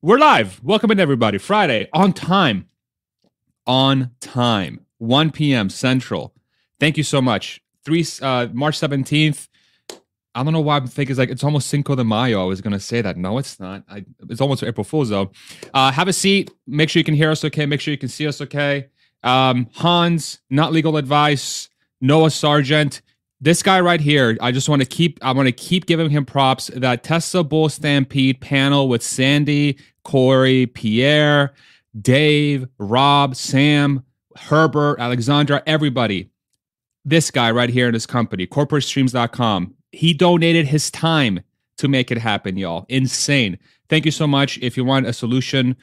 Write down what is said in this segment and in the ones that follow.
We're live. Welcome in, everybody. Friday, on time, 1 p.m. Central. Thank you so much. March 17th. I don't know why I'm thinking it's like it's almost Cinco de Mayo. I was going to say that. No, it's not. It's almost April Fool's, though. Have a seat. Make sure you can hear us okay. Make sure you can see us okay. Hans, Not Legal Advice, Noah Sargent. This guy right here, I want to keep giving him props. That Tesla Bull Stampede panel with Sandy, Corey, Pierre, Dave, Rob, Sam, Herbert, Alexandra, everybody. This guy right here in his company, CorporateStreams.com. He donated his time to make it happen, y'all. Insane. Thank you so much. If you want a solution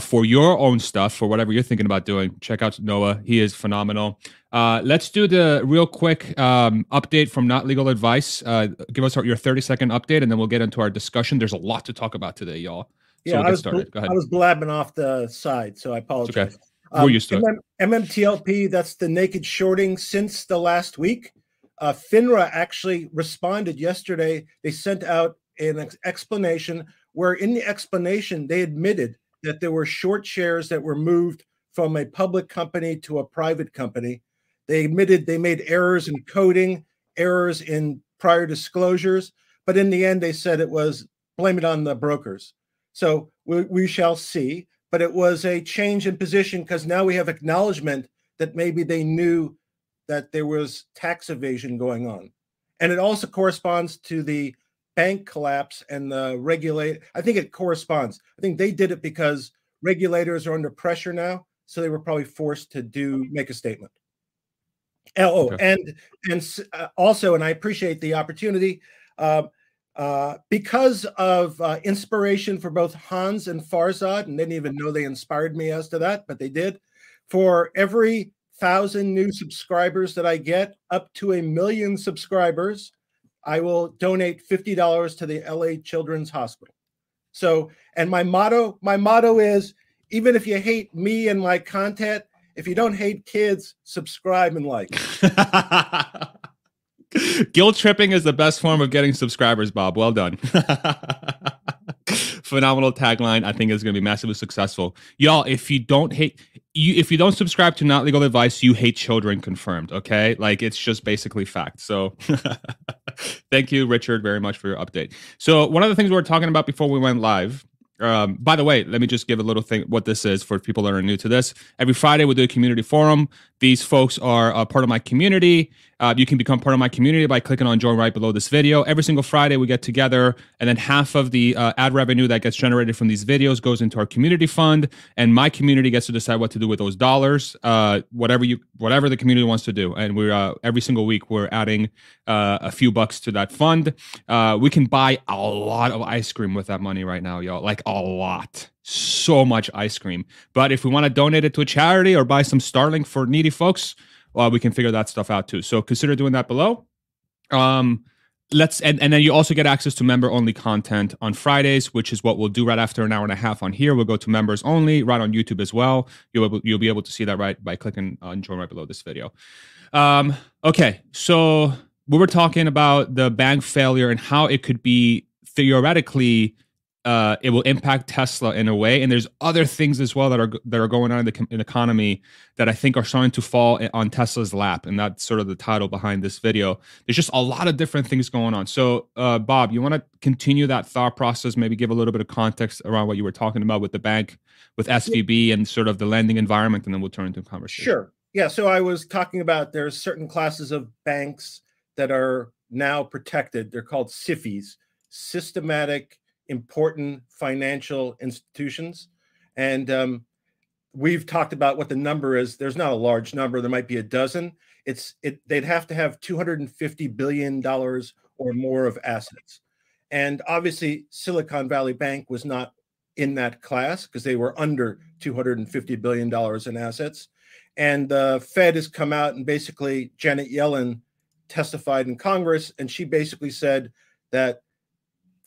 for your own stuff, for whatever you're thinking about doing, check out Noah. He is phenomenal. Let's do the real quick update from Not Legal Advice. Give us your 30-second update, and then we'll get into our discussion. There's a lot to talk about today, y'all. Yeah, so we'll get started. Go ahead. I was blabbing off the side, so I apologize. Okay. We're used to it. MMTLP, that's the naked shorting since the last week. FINRA actually responded yesterday. They sent out an explanation where in the explanation, they admitted that there were short shares that were moved from a public company to a private company. They admitted they made errors in coding, errors in prior disclosures, but in the end, they said it was blame it on the brokers. So we shall see, but it was a change in position because now we have acknowledgement that maybe they knew that there was tax evasion going on. And it also corresponds to the bank collapse and the regulate. I think it corresponds. I think they did it because regulators are under pressure now, so they were probably forced to make a statement. Oh, okay. and also, and I appreciate the opportunity because of inspiration for both Hans and Farzad, and they didn't even know they inspired me as to that, but they did. For every 1,000 new subscribers that I get, up to 1 million subscribers, I will donate $50 to the L.A. Children's Hospital. So, and my motto is, even if you hate me and my content, if you don't hate kids, subscribe and like. Guilt tripping is the best form of getting subscribers, Bob. Well done. Phenomenal tagline. I think it's going to be massively successful. Y'all, if you don't subscribe to Not Legal Advice, you hate children, confirmed, okay? Like, it's just basically fact. So thank you, Richard, very much for your update. So one of the things we were talking about before we went live, by the way, let me just give a little thing what this is for people that are new to this. Every Friday, we'll do a community forum. These folks are part of my community. You can become part of my community by clicking on join right below this video. Every single Friday, we get together, and then half of the ad revenue that gets generated from these videos goes into our community fund, and my community gets to decide what to do with those dollars, whatever the community wants to do. And we're every single week, we're adding a few bucks to that fund. We can buy a lot of ice cream with that money right now, y'all, like a lot. So much ice cream. But if we want to donate it to a charity or buy some Starlink for needy folks, well, we can figure that stuff out too. So consider doing that below. And then you also get access to member only content on Fridays, which is what we'll do right after an hour and a half on here. We'll go to members only right on YouTube as well. You'll be able to see that right by clicking on join right below this video. Okay, so we were talking about the bank failure and how it could be theoretically. It will impact Tesla in a way, and there's other things as well that are going on in the economy that I think are starting to fall on Tesla's lap, and that's sort of the title behind this video. There's just a lot of different things going on. So, Bob, you want to continue that thought process? Maybe give a little bit of context around what you were talking about with the bank, with SVB, and sort of the lending environment, and then we'll turn into a conversation. Sure. Yeah. So I was talking about there's certain classes of banks that are now protected. They're called SIFIs, systematic important financial institutions. And we've talked about what the number is. There's not a large number. There might be a dozen. They'd have to have $250 billion or more of assets. And obviously, Silicon Valley Bank was not in that class because they were under $250 billion in assets. And the Fed has come out and basically Janet Yellen testified in Congress, and she basically said that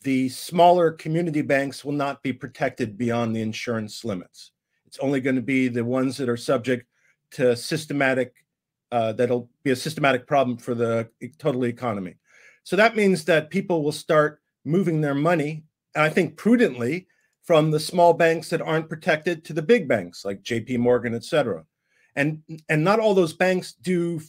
the smaller community banks will not be protected beyond the insurance limits. It's only going to be the ones that are subject to that'll be a systematic problem for the total economy. So that means that people will start moving their money, and I think prudently, from the small banks that aren't protected to the big banks like JP Morgan, et cetera. And not all those banks do,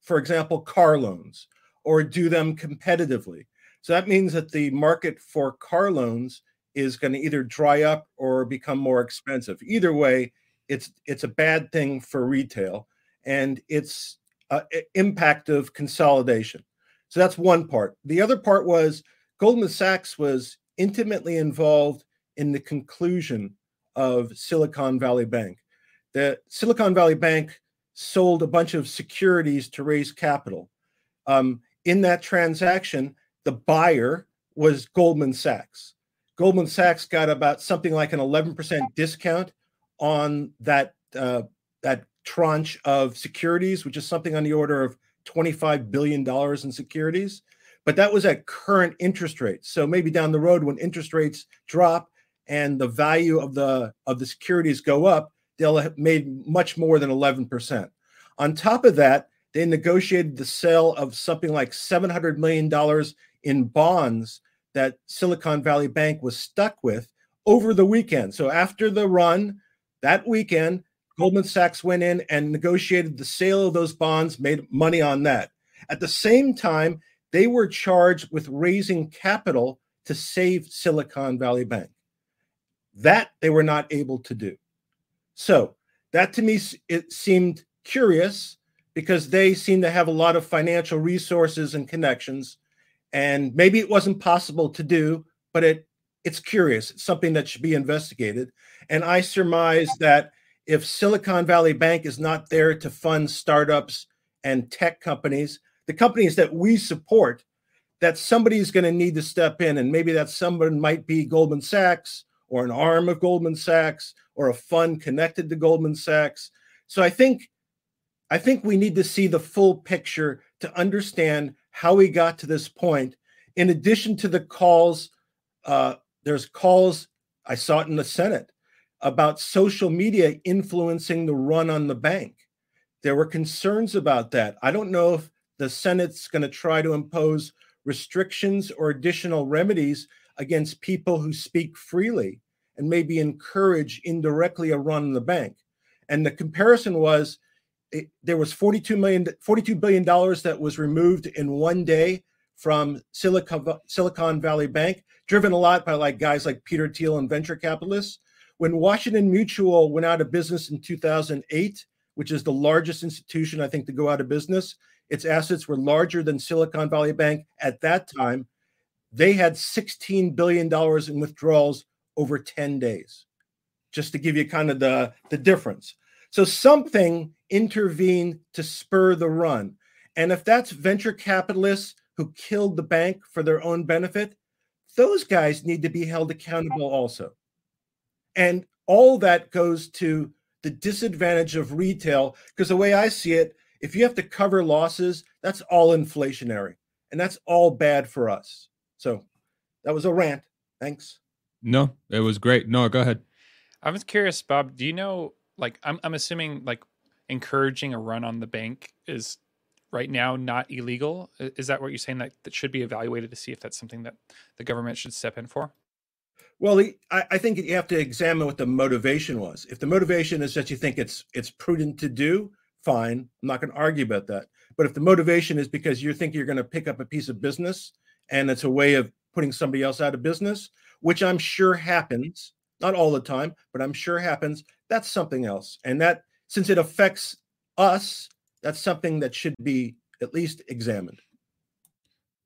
for example, car loans or do them competitively. So that means that the market for car loans is going to either dry up or become more expensive. Either way, it's a bad thing for retail, and it's impact of consolidation. So that's one part. The other part was Goldman Sachs was intimately involved in the conclusion of Silicon Valley Bank. The Silicon Valley Bank sold a bunch of securities to raise capital. In that transaction, the buyer was Goldman Sachs. Goldman Sachs got about something like an 11% discount on that that tranche of securities, which is something on the order of $25 billion in securities. But that was at current interest rates. So maybe down the road when interest rates drop and the value of the securities go up, they'll have made much more than 11%. On top of that, they negotiated the sale of something like $700 million in bonds that Silicon Valley Bank was stuck with over the weekend. So after the run, that weekend, Goldman Sachs went in and negotiated the sale of those bonds, made money on that. At the same time, they were charged with raising capital to save Silicon Valley Bank. That they were not able to do. So that to me, it seemed curious because they seem to have a lot of financial resources and connections, and maybe it wasn't possible to do, but it's curious. It's something that should be investigated. And I surmise that if Silicon Valley Bank is not there to fund startups and tech companies, the companies that we support, that somebody's going to need to step in, and maybe that someone might be Goldman Sachs or an arm of Goldman Sachs or a fund connected to Goldman Sachs. So I think we need to see the full picture to understand how we got to this point. In addition to the calls, there's calls, I saw it in the Senate, about social media influencing the run on the bank. There were concerns about that. I don't know if the Senate's going to try to impose restrictions or additional remedies against people who speak freely and maybe encourage indirectly a run on the bank. And the comparison was there was $42 billion that was removed in one day from Silicon Valley Bank, driven a lot by like guys like Peter Thiel and venture capitalists. When Washington Mutual went out of business in 2008, which is the largest institution, I think, to go out of business, its assets were larger than Silicon Valley Bank at that time. They had $16 billion in withdrawals over 10 days, just to give you kind of the difference. So something intervened to spur the run. And if that's venture capitalists who killed the bank for their own benefit, those guys need to be held accountable also. And all that goes to the disadvantage of retail, because the way I see it, if you have to cover losses, that's all inflationary, and that's all bad for us. So that was a rant. Thanks. No, it was great. Noah, go ahead. I was curious, Bob, do you know, like, I'm assuming like encouraging a run on the bank is right now not illegal. Is that what you're saying, that should be evaluated to see if that's something that the government should step in for? Well, I think you have to examine what the motivation was. If the motivation is that you think it's prudent to do, fine. I'm not going to argue about that. But if the motivation is because you think you're going to pick up a piece of business and it's a way of putting somebody else out of business, which I'm sure happens, not all the time, but I'm sure happens, that's something else. And that, since it affects us, that's something that should be at least examined.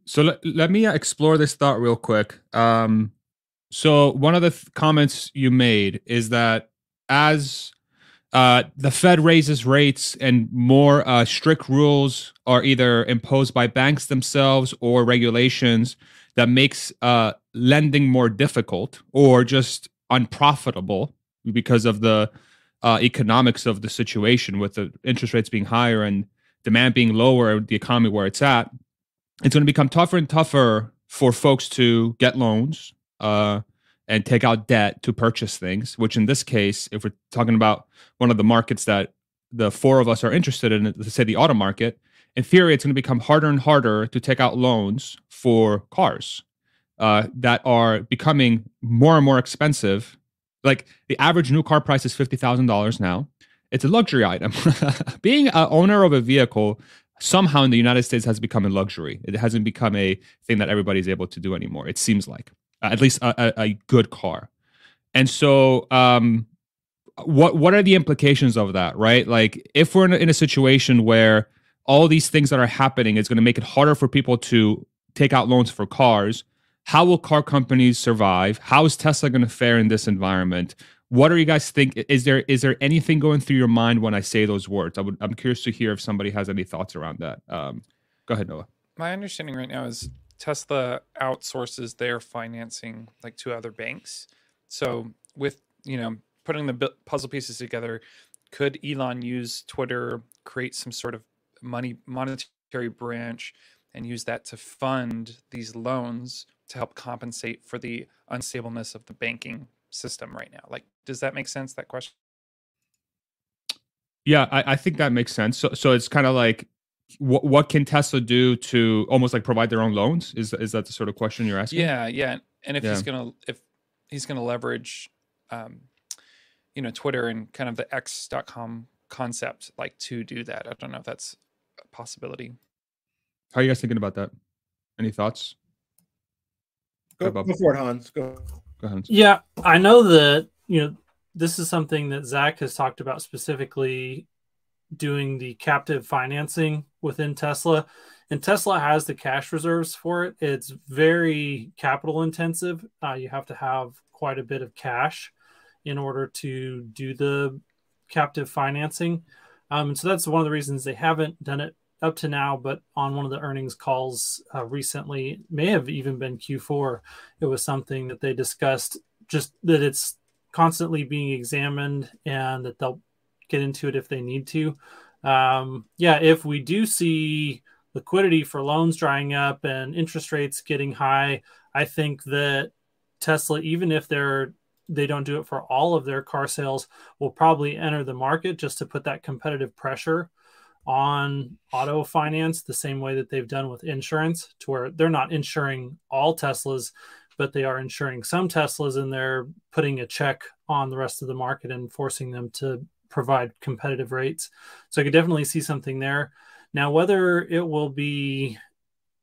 So let me explore this thought real quick. So one of the comments you made is that as the Fed raises rates and more strict rules are either imposed by banks themselves or regulations that makes lending more difficult or just unprofitable because of the economics of the situation with the interest rates being higher and demand being lower, the economy where it's at, it's going to become tougher and tougher for folks to get loans and take out debt to purchase things, which in this case, if we're talking about one of the markets that the four of us are interested in, let's say the auto market, in theory, it's going to become harder and harder to take out loans for cars that are becoming more and more expensive. Like the average new car price is $50,000 now. It's a luxury item. Being an owner of a vehicle somehow in the United States has become a luxury. It hasn't become a thing that everybody's able to do anymore. It seems like, at least a good car. And so what are the implications of that, right? Like if we're in a situation where all these things that are happening is going to make it harder for people to take out loans for cars, how will car companies survive? How is Tesla going to fare in this environment? What do you guys think? Is there anything going through your mind when I say those words? I'm curious to hear if somebody has any thoughts around that. Go ahead, Noah. My understanding right now is Tesla outsources their financing like to other banks. So with, you know, putting the puzzle pieces together, could Elon use Twitter, create some sort of monetary branch and use that to fund these loans to help compensate for the unstableness of the banking system right now? Like, does that make sense, that question? Yeah, I think that makes sense. So it's kind of like, what can Tesla do to almost like provide their own loans? Is that the sort of question you're asking? Yeah. And if he's gonna leverage, you know, Twitter and kind of the X.com concept, like to do that, I don't know if that's a possibility. How are you guys thinking about that? Any thoughts? Go for it, Hans. Go ahead. Yeah, I know that, you know, this is something that Zach has talked about specifically, doing the captive financing within Tesla. And Tesla has the cash reserves for it. It's very capital intensive. You have to have quite a bit of cash in order to do the captive financing. So that's one of the reasons they haven't done it up to now, but on one of the earnings calls recently, it may have even been Q4, it was something that they discussed, just that it's constantly being examined and that they'll get into it if they need to. If we do see liquidity for loans drying up and interest rates getting high, I think that Tesla, even if they don't do it for all of their car sales, will probably enter the market just to put that competitive pressure on auto finance, the same way that they've done with insurance, to where they're not insuring all Teslas, but they are insuring some Teslas and they're putting a check on the rest of the market and forcing them to provide competitive rates. So I could definitely see something there. Now, whether it will be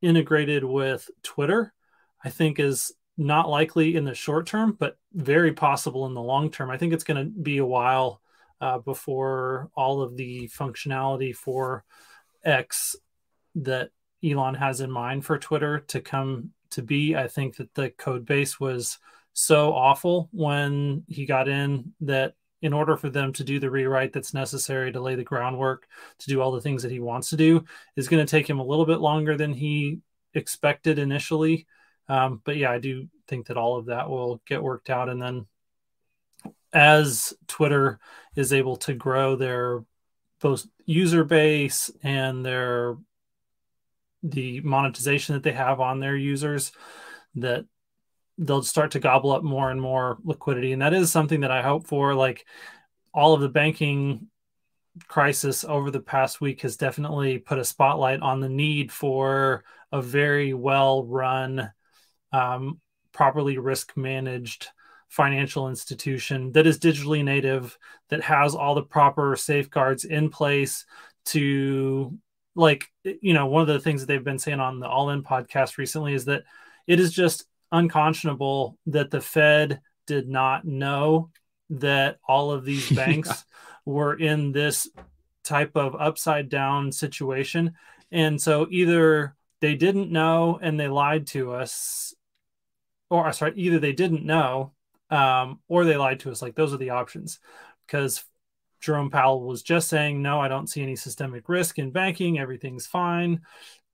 integrated with Twitter, I think is not likely in the short term, but very possible in the long term. I think it's going to be a while before all of the functionality for X that Elon has in mind for Twitter to come to be. I think that the code base was so awful when he got in that in order for them to do the rewrite that's necessary to lay the groundwork to do all the things that he wants to do is going to take him a little bit longer than he expected initially. But yeah, I do think that all of that will get worked out. And then as Twitter is able to grow their both user base and the monetization that they have on their users, that they'll start to gobble up more and more liquidity. And that is something that I hope for. Like, all of the banking crisis over the past week has definitely put a spotlight on the need for a very well-run, properly risk-managed financial institution that is digitally native, that has all the proper safeguards in place to, like, you know, one of the things that they've been saying on the All In podcast recently is that it is just unconscionable that the Fed did not know that all of these banks were in this type of upside down situation. And so either they didn't know and they lied to us, or sorry, either they didn't know or they lied to us. Like, those are the options, because Jerome Powell was just saying, no, I don't see any systemic risk in banking. Everything's fine.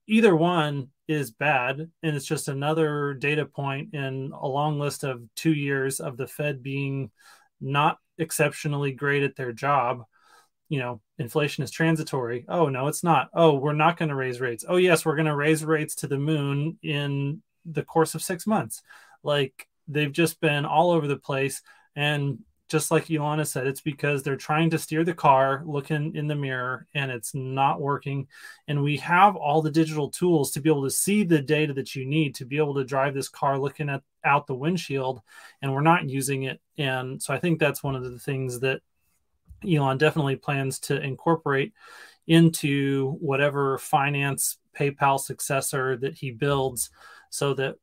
Either one is bad. And it's just another data point in a long list of 2 years of the Fed being not exceptionally great at their job. You know, inflation is transitory. Oh, no, it's not. Oh, we're not going to raise rates. Oh, yes, we're going to raise rates to the moon in the course of 6 months. Like, they've just been all over the place. And just like Ilana said, it's because they're trying to steer the car, looking in the mirror, and it's not working. And we have all the digital tools to be able to see the data that you need to be able to drive this car looking at out the windshield, and we're not using it. And so I think that's one of the things that Elon definitely plans to incorporate into whatever finance PayPal successor that he builds, so that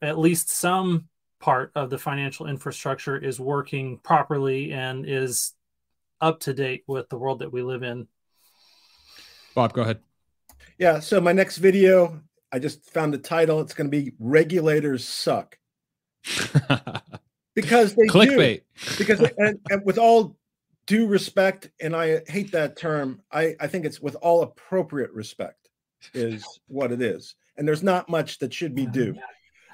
at least some part of the financial infrastructure is working properly and is up to date with the world that we live in. Bob, go ahead. Yeah, so my next video, I just found the title. It's going to be Regulators Suck. Because they clickbait. Do. Because and with all due respect, and I hate that term, I think it's with all appropriate respect is what it is. And there's not much that should be due.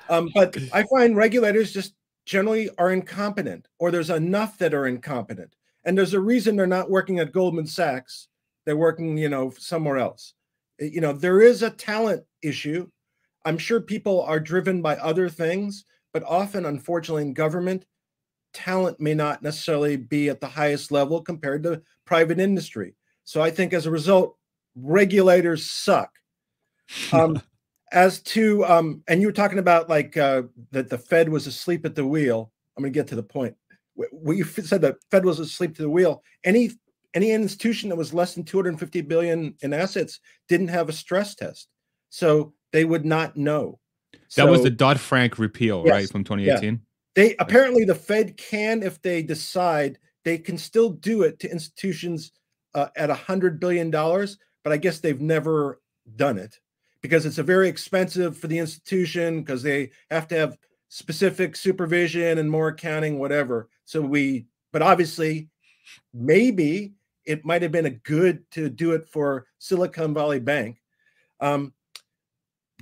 But I find regulators just generally are incompetent, or there's enough that are incompetent. And there's a reason they're not working at Goldman Sachs. They're working, you know, somewhere else. You know, there is a talent issue. I'm sure people are driven by other things, but often, unfortunately, in government, talent may not necessarily be at the highest level compared to private industry. So I think as a result, regulators suck. As to, and you were talking about like that the Fed was asleep at the wheel. I'm going to get to the point. You said the Fed was asleep to the wheel. Any institution that was less than 250 billion in assets didn't have a stress test. So they would not know. So, that was the Dodd-Frank repeal, yes, right, from 2018? Yeah. They apparently the Fed can, if they decide, they can still do it to institutions at $100 billion, but I guess they've never done it, because it's a very expensive for the institution, because they have to have specific supervision and more accounting, whatever. So but obviously, maybe it might have been a good to do it for Silicon Valley Bank.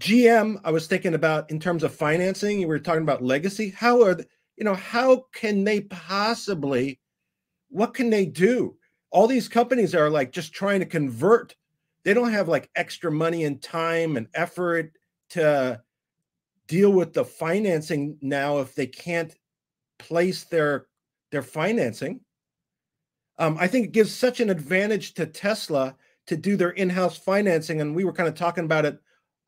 GM, I was thinking about in terms of financing, you were talking about legacy. How can they possibly, what can they do? All these companies are like just trying to convert. They don't have like extra money and time and effort to deal with the financing now if they can't place their financing. I think it gives such an advantage to Tesla to do their in-house financing. And we were kind of talking about it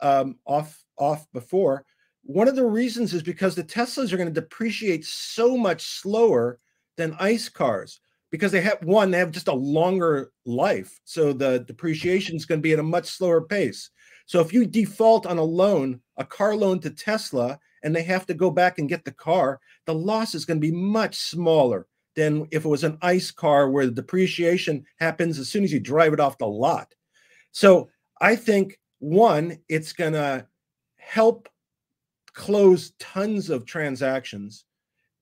off before. One of the reasons is because the Teslas are going to depreciate so much slower than ICE cars, because they have just a longer life. So the depreciation is going to be at a much slower pace. So if you default on a loan, a car loan to Tesla, and they have to go back and get the car, the loss is going to be much smaller than if it was an ICE car where the depreciation happens as soon as you drive it off the lot. So I think, one, it's going to help close tons of transactions.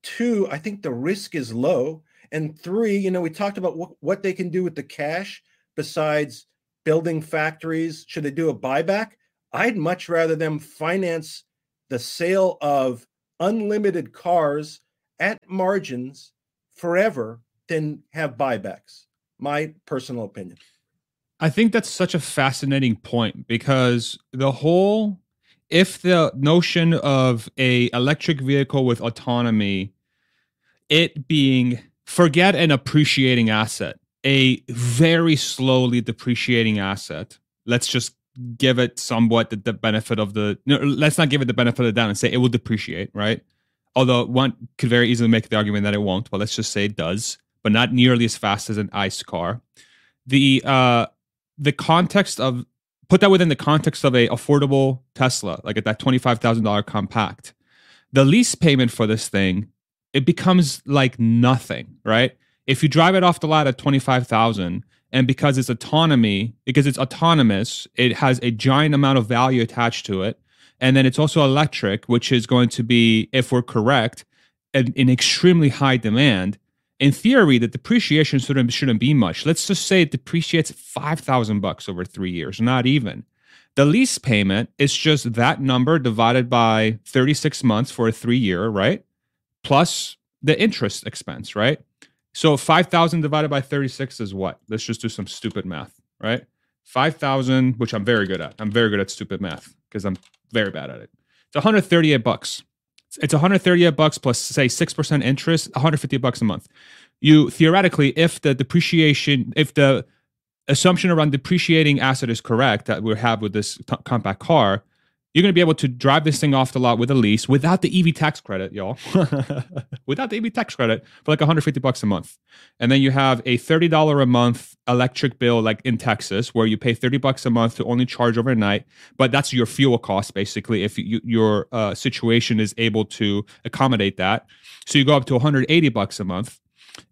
Two, I think the risk is low. And three, you know, we talked about what they can do with the cash besides building factories. Should they do a buyback? I'd much rather them finance the sale of unlimited cars at margins forever than have buybacks. My personal opinion. I think that's such a fascinating point, because if the notion of a electric vehicle with autonomy, it being, forget an appreciating asset, a very slowly depreciating asset. Let's just give it somewhat the benefit of let's not give it the benefit of the doubt and say it will depreciate, right? Although one could very easily make the argument that it won't, but let's just say it does, but not nearly as fast as an ICE car. The context of, put that within the context of a affordable Tesla, like at that $25,000 compact, the lease payment for this thing, it becomes like nothing, right? If you drive it off the lot at $25,000, and because it's autonomous, it has a giant amount of value attached to it. And then it's also electric, which is going to be, if we're correct, in extremely high demand. In theory, the depreciation shouldn't be much. Let's just say it depreciates $5,000 over 3 years, not even. The lease payment is just that number divided by 36 months for a 3-year, right? Plus the interest expense, right? So 5,000 divided by 36 is what? Let's just do some stupid math, right? 5,000, which I'm very good at. I'm very good at stupid math because I'm very bad at it. It's $138. It's $138 plus, say, 6% interest, $150 a month. you theoretically, if the depreciation, if the assumption around depreciating asset is correct that we have with this compact car, you're going to be able to drive this thing off the lot with a lease without the EV tax credit, y'all. Without the EV tax credit for like $150 a month. And then you have a $30 a month electric bill like in Texas where you pay $30 a month to only charge overnight. But that's your fuel cost basically if you, your situation is able to accommodate that. So you go up to $180 a month.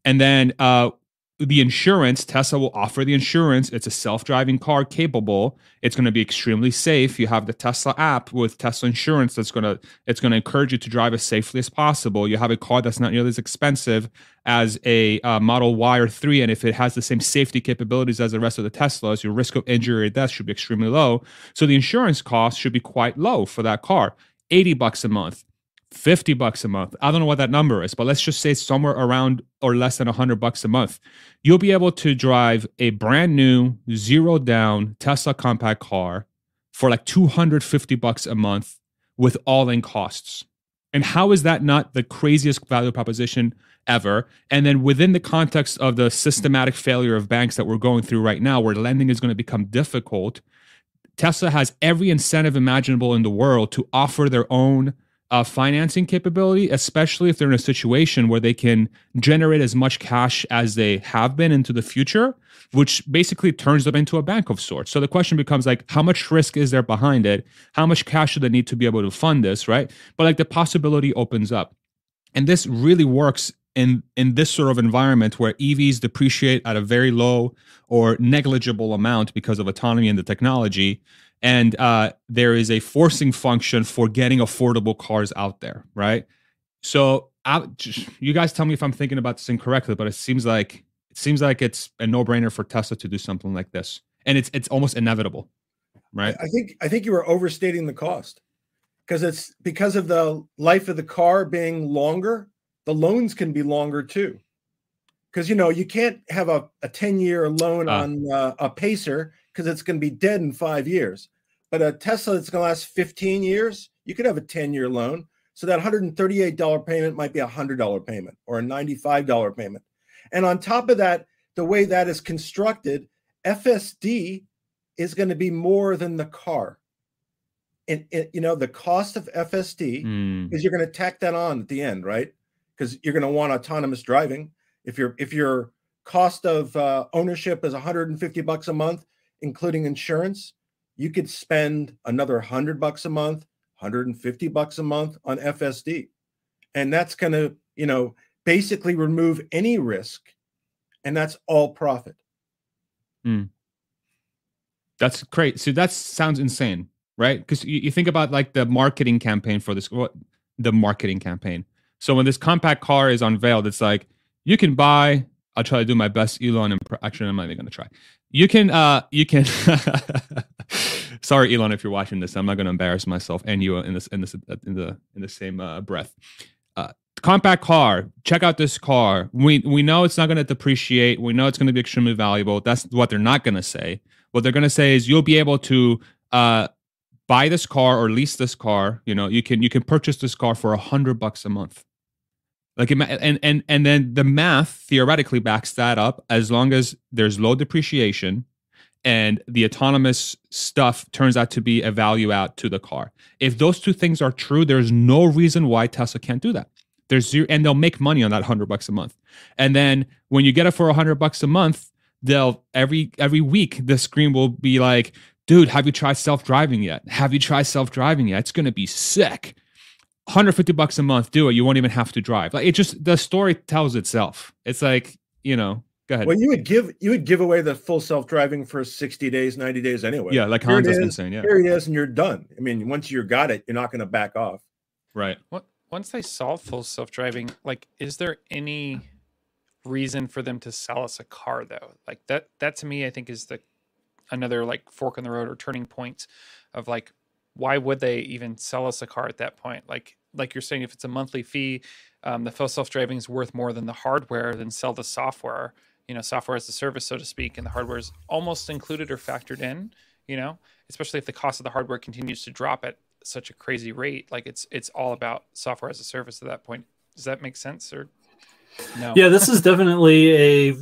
And then the insurance, Tesla will offer the insurance. It's a self-driving car capable. It's going to be extremely safe. You have the Tesla app with Tesla insurance that's going to, it's going to encourage you to drive as safely as possible. You have a car that's not nearly as expensive as a Model Y or 3. And if it has the same safety capabilities as the rest of the Teslas, your risk of injury or death should be extremely low. So the insurance cost should be quite low for that car. $80 a month. $50 a month. I don't know what that number is, but let's just say somewhere around or less than $100 a month. You'll be able to drive a brand new, zero down Tesla compact car for like $250 a month with all in costs. And how is that not the craziest value proposition ever? And then within the context of the systematic failure of banks that we're going through right now, where lending is going to become difficult, Tesla has every incentive imaginable in the world to offer their own financing capability, especially if they're in a situation where they can generate as much cash as they have been into the future, which basically turns them into a bank of sorts. So the question becomes like, how much risk is there behind it? How much cash do they need to be able to fund this, right? But like the possibility opens up. And this really works in this sort of environment where EVs depreciate at a very low or negligible amount because of autonomy and the technology. And there is a forcing function for getting affordable cars out there, right? So you guys tell me if I'm thinking about this incorrectly, but it seems like it's a no-brainer for Tesla to do something like this, and it's almost inevitable, right? I think you were overstating the cost because it's because of the life of the car being longer, the loans can be longer too, because you know you can't have a 10-year loan on a Pacer because it's going to be dead in 5 years. But a Tesla that's going to last 15 years, you could have a 10-year loan. So that $138 payment might be a $100 payment or a $95 payment. And on top of that, the way that is constructed, FSD is going to be more than the car. And you know, the cost of FSD is you're going to tack that on at the end, right? Because you're going to want autonomous driving. If your cost of ownership is $150 a month, including insurance, you could spend another $100 a month, $150 a month on FSD. And that's going to, you know, basically remove any risk. And that's all profit. That's great. So that sounds insane, right? Because you think about like the marketing campaign for this, the marketing campaign. So when this compact car is unveiled, it's like, you can buy, I'll try to do my best Elon actually, I'm not even going to try. You can, sorry, Elon, if you're watching this, I'm not going to embarrass myself and you in the same breath. Compact car, check out this car. We know it's not going to depreciate. We know it's going to be extremely valuable. That's what they're not going to say. What they're going to say is you'll be able to buy this car or lease this car. You know, you can purchase this car for $100 a month. Like, and then the math theoretically backs that up as long as there's low depreciation and the autonomous stuff turns out to be a value out to the car. If those two things are true, there's no reason why Tesla can't do that. There's zero, and they'll make money on that $100 a month. And then when you get it for $100 a month, they'll every week the screen will be like, dude, have you tried self-driving yet? Have you tried self-driving yet? It's going to be sick. $150 a month, do it. You won't even have to drive. Like, it just, the story tells itself. It's like, you know, go ahead. Well, you would give away the full self-driving for 60 days, 90 days anyway. Yeah, like Honda's been saying. Yeah, here it is, and you're done. I mean, once you got it, you're not going to back off. Right. What, once they solve full self-driving, like, is there any reason for them to sell us a car though? Like that to me, I think is another like fork in the road or turning point of like, why would they even sell us a car at that point? Like you're saying, if it's a monthly fee, the full self-driving is worth more than the hardware, then sell the software, you know, software as a service, so to speak, and the hardware is almost included or factored in, you know, especially if the cost of the hardware continues to drop at such a crazy rate. Like it's all about software as a service at that point. Does that make sense? Or No. Yeah, this is definitely a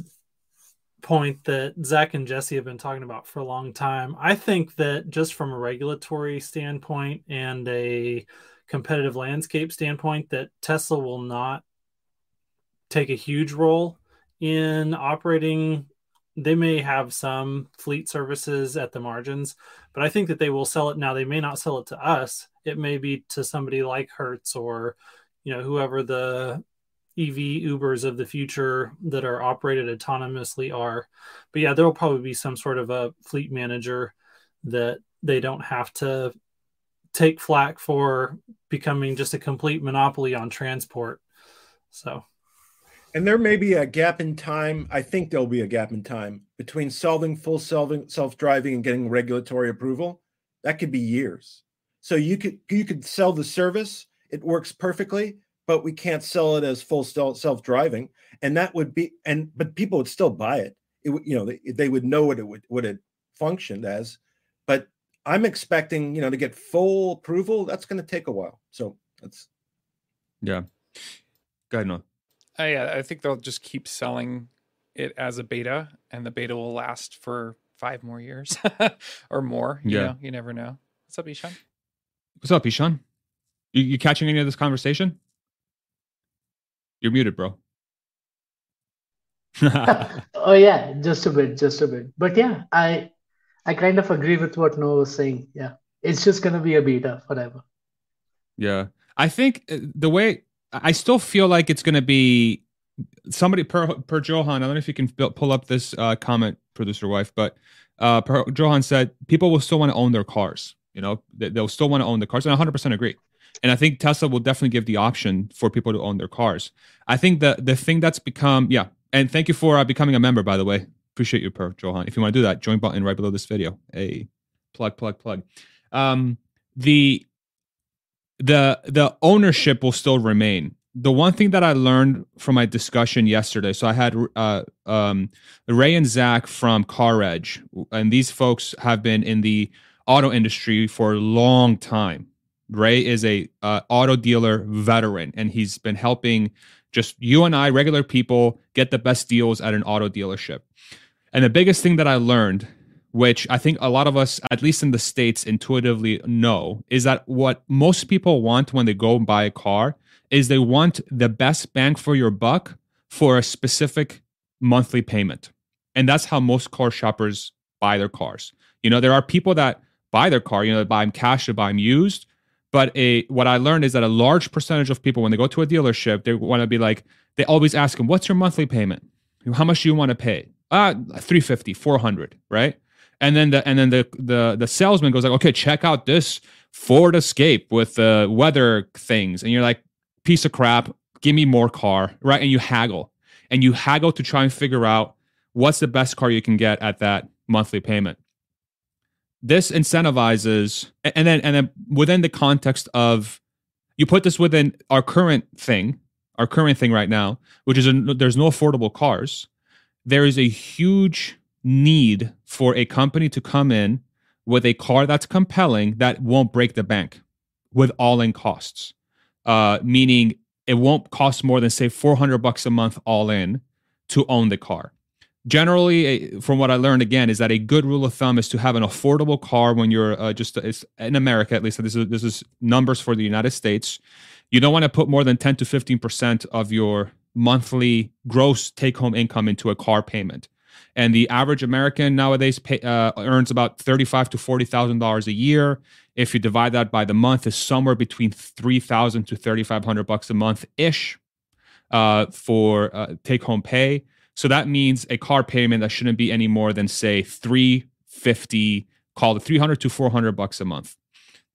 point that Zach and Jesse have been talking about for a long time. I think that just from a regulatory standpoint and a competitive landscape standpoint, that Tesla will not take a huge role in operating. They may have some fleet services at the margins, but I think that they will sell it now. They may not sell it to us. It may be to somebody like Hertz or, you know, whoever the EV Ubers of the future that are operated autonomously are. But yeah, there'll probably be some sort of a fleet manager that they don't have to take flack for becoming just a complete monopoly on transport. So. And there may be a gap in time. I think there'll be a gap in time between solving full self-driving and getting regulatory approval. That could be years. So you could sell the service. It works perfectly, but we can't sell it as full self-driving. And that would be, but people would still buy it. They would know what it functioned as, but I'm expecting, to get full approval. That's going to take a while. So that's. Yeah. Go ahead, Noah. Yeah, I think they'll just keep selling it as a beta, and the beta will last for 5 more years or more. You know, you never know. What's up, Ishan? You catching any of this conversation? You're muted, bro. Oh yeah, just a bit. But yeah, I kind of agree with what Noah was saying. Yeah, it's just gonna be a beta forever. Yeah, I think I still feel like it's going to be somebody per Johan. I don't know if you can pull up this comment, producer wife, but per Johan said people will still want to own their cars. They'll still want to own the cars, and I 100% agree. And I think Tesla will definitely give the option for people to own their cars. I think the thing that's become And thank you for becoming a member, by the way. Appreciate you, per Johan. If you want to do that, join button right below this video. Hey, plug. The ownership will still remain. The one thing that I learned from my discussion yesterday, so I had Ray and Zach from Car Edge, and these folks have been in the auto industry for a long time. Ray is a auto dealer veteran, and he's been helping just you and I, regular people, get the best deals at an auto dealership. And the biggest thing that I learned, which I think a lot of us, at least in the States, intuitively know, is that what most people want when they go and buy a car is they want the best bang for your buck for a specific monthly payment. And that's how most car shoppers buy their cars. There are people that buy their car, they buy them cash, they buy them used. But what I learned is that a large percentage of people, when they go to a dealership, they want to be like, they always ask them, what's your monthly payment? How much do you want to pay? $350, $400, right? And then the salesman goes like, okay, check out this Ford Escape with the weather things. And you're like, piece of crap, give me more car, right? And you haggle to try and figure out what's the best car you can get at that monthly payment. This incentivizes, and then within the context of, you put this within our current thing right now, which is there's no affordable cars. There is a huge need for a company to come in with a car that's compelling, that won't break the bank with all-in costs, meaning it won't cost more than, say, $400 a month all-in to own the car. Generally, from what I learned, again, is that a good rule of thumb is to have an affordable car when you're it's in America, at least this is numbers for the United States. You don't want to put more than 10 to 15% of your monthly gross take-home income into a car payment. And the average American nowadays earns about $35,000 to $40,000 a year. If you divide that by the month, it's somewhere between $3,000 to $3,500 a month-ish for take-home pay. So that means a car payment that shouldn't be any more than, say, $350, call it $300 to $400 a month.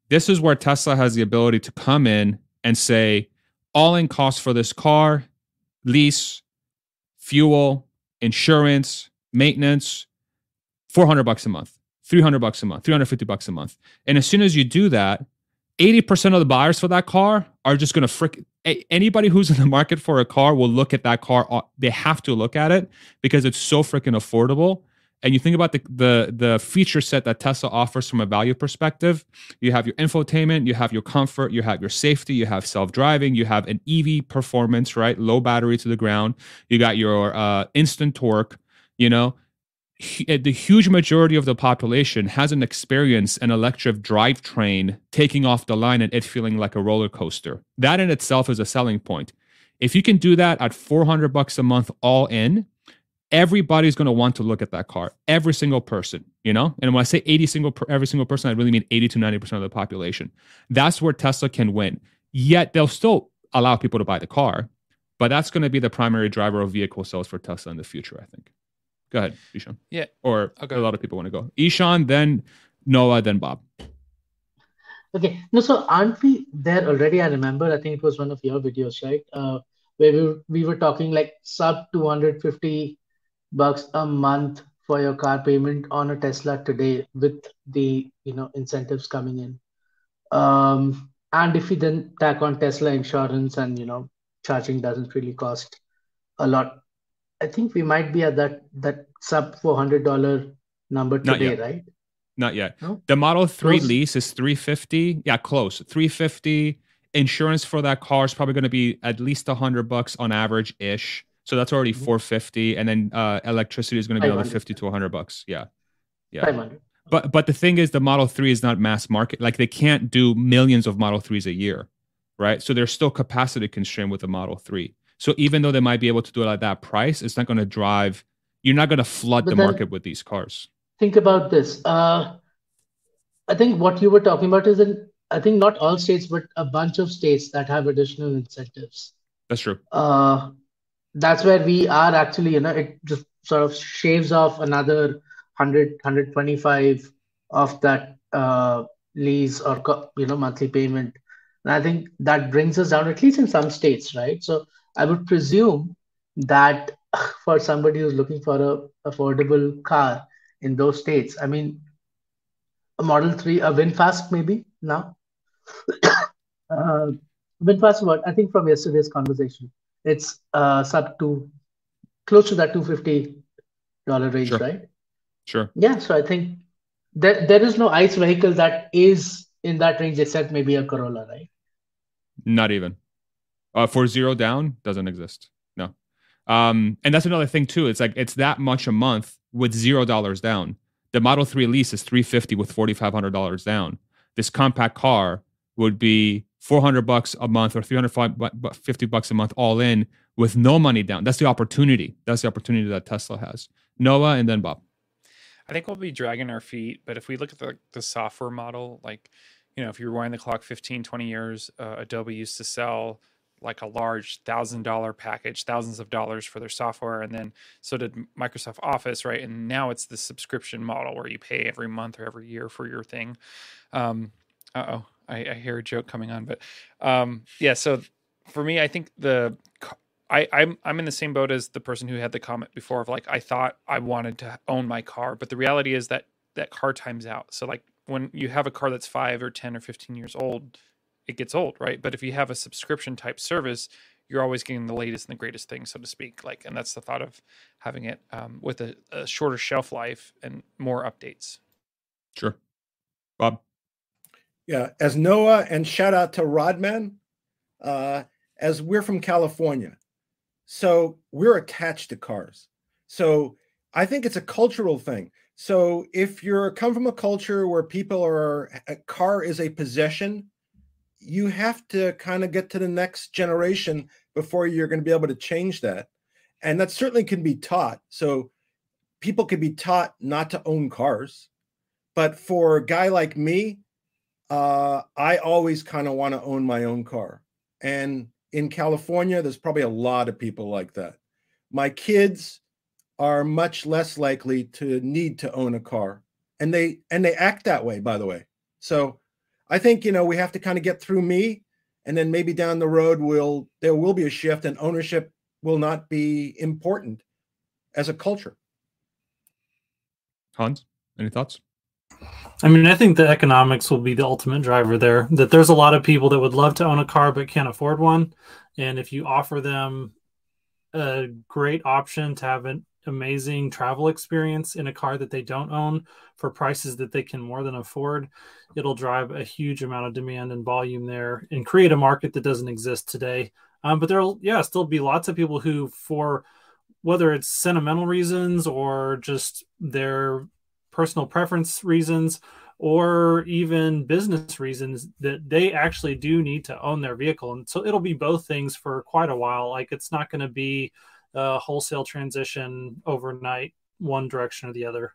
This is where Tesla has the ability to come in and say, all-in costs for this car, lease, fuel, insurance, maintenance, $400 a month, $300 a month, $350 a month. And as soon as you do that, 80% of the buyers for that car are just going to anybody who's in the market for a car will look at that car. They have to look at it because it's so freaking affordable. and you think about the feature set that Tesla offers from a value perspective, you have your infotainment, you have your comfort, you have your safety, you have self-driving, you have an EV performance, right? Low battery to the ground. You got your instant torque, you know. The huge majority of the population hasn't experienced an electric drivetrain taking off the line and it feeling like a roller coaster. That in itself is a selling point. If you can do that at $400 a month all in, everybody's going to want to look at that car, every single person, you know? And when I say every single person, I really mean 80 to 90% of the population. That's where Tesla can win. Yet they'll still allow people to buy the car, but that's going to be the primary driver of vehicle sales for Tesla in the future, I think. Go ahead, Ishan. Yeah. Or okay. A lot of people want to go. Ishan, then Noah, then Bob. Okay. No, so aren't we there already? I remember, I think it was one of your videos, right? Where we were talking like sub $250 a month for your car payment on a Tesla today with the, you know, incentives coming in. And if you then tack on Tesla insurance and, you know, charging doesn't really cost a lot, I think we might be at that sub $400 number today, right? Not yet. No? The Model 3 lease is $350. Yeah, close. $350. Insurance for that car is probably going to be at least $100 on average ish. So that's already $450, and then electricity is going to be another $50 to $100. Yeah, yeah. But the thing is, the Model 3 is not mass market. Like they can't do millions of Model 3s a year, right? So they're still capacity constrained with the Model 3. So even though they might be able to do it at that price, it's not going to drive. You're not going to flood the market with these cars. Think about this. I think what you were talking about is, I think not all states, but a bunch of states that have additional incentives. That's true. That's where we are actually, you know, it just sort of shaves off another 100, 125 of that lease or, you know, monthly payment. And I think that brings us down, at least in some states, right? So I would presume that for somebody who's looking for an affordable car in those states, I mean, a Model 3, a VinFast maybe now. VinFast, what I think from yesterday's conversation, it's sub two, close to that $250 range, sure. Right? Sure. Yeah, so I think there is no ICE vehicle that is in that range except maybe a Corolla, right? Not even. For zero down, doesn't exist. No. And that's another thing too. It's like, it's that much a month with $0 down. The Model 3 lease is $350 with $4,500 down. This compact car would be $400 a month or $350 a month all in with no money down. That's the opportunity. That's the opportunity that Tesla has. Noah and then Bob. I think we'll be dragging our feet, but if we look at the software model, like, you know, if you rewind the clock 15, 20 years, Adobe used to sell like a large $1,000 package, thousands of dollars for their software. And then so did Microsoft Office, right? And now it's the subscription model where you pay every month or every year for your thing. I hear a joke coming on, but yeah. So for me, I think I'm in the same boat as the person who had the comment before of like, I thought I wanted to own my car, but the reality is that car times out. So like when you have a car that's 5 or 10 or 15 years old, it gets old, right? But if you have a subscription type service, you're always getting the latest and the greatest thing, so to speak. Like, and that's the thought of having it with a shorter shelf life and more updates. Sure. Bob. Yeah, as Noah, and shout out to Rodman, as we're from California, so we're attached to cars. So I think it's a cultural thing. So if you're come from a culture where a car is a possession, you have to kind of get to the next generation before you're going to be able to change that. And that certainly can be taught. So people can be taught not to own cars. But for a guy like me, I always kind of want to own my own car. And in California, there's probably a lot of people like that. My kids are much less likely to need to own a car. And they act that way, by the way. So I think, you know, we have to kind of get through me, and then maybe down the road there will be a shift and ownership will not be important as a culture. Hans, any thoughts? I mean, I think the economics will be the ultimate driver there, that there's a lot of people that would love to own a car but can't afford one. And if you offer them a great option to have an amazing travel experience in a car that they don't own for prices that they can more than afford, it'll drive a huge amount of demand and volume there and create a market that doesn't exist today. But there'll still be lots of people who, for whether it's sentimental reasons or just their personal preference reasons or even business reasons, that they actually do need to own their vehicle. And so it'll be both things for quite a while. Like, it's not going to be a wholesale transition overnight, one direction or the other.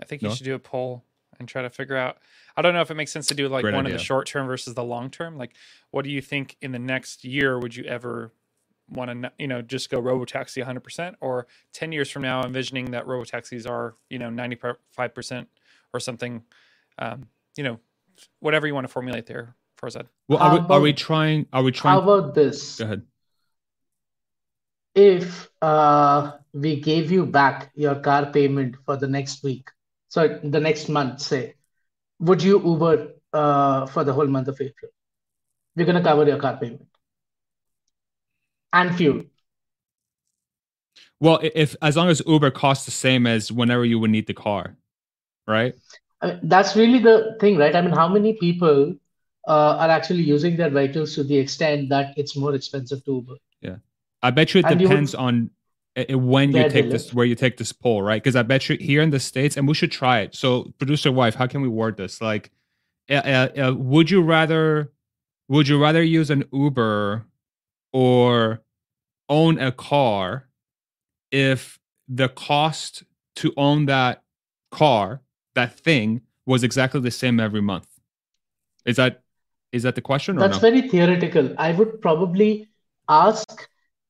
I think you should do a poll and try to figure out, I don't know if it makes sense to do like one in the short term versus the long term. Like, what do you think in the next year, would you ever want to, you know, just go robotaxi 100%, or 10 years from now, envisioning that robotaxis are, you know, 95% or something, you know, whatever you want to formulate there, Farzad. Well, are we trying? How about this? Go ahead. If we gave you back your car payment for the next week, so the next month, say, would you Uber for the whole month of April? We're going to cover your car payment and fuel. Well, if as long as Uber costs the same as whenever you would need the car, right? I mean, that's really the thing, right? I mean, how many people are actually using their vehicles to the extent that it's more expensive to Uber? Yeah. I bet you it depends on when you take this, where you take this poll, right? Because I bet you here in the States, and we should try it. So, producer wife, how can we word this? Like, would you rather use an Uber or own a car if the cost to own that car, that thing, was exactly the same every month? Is that the question? That's very theoretical. I would probably ask,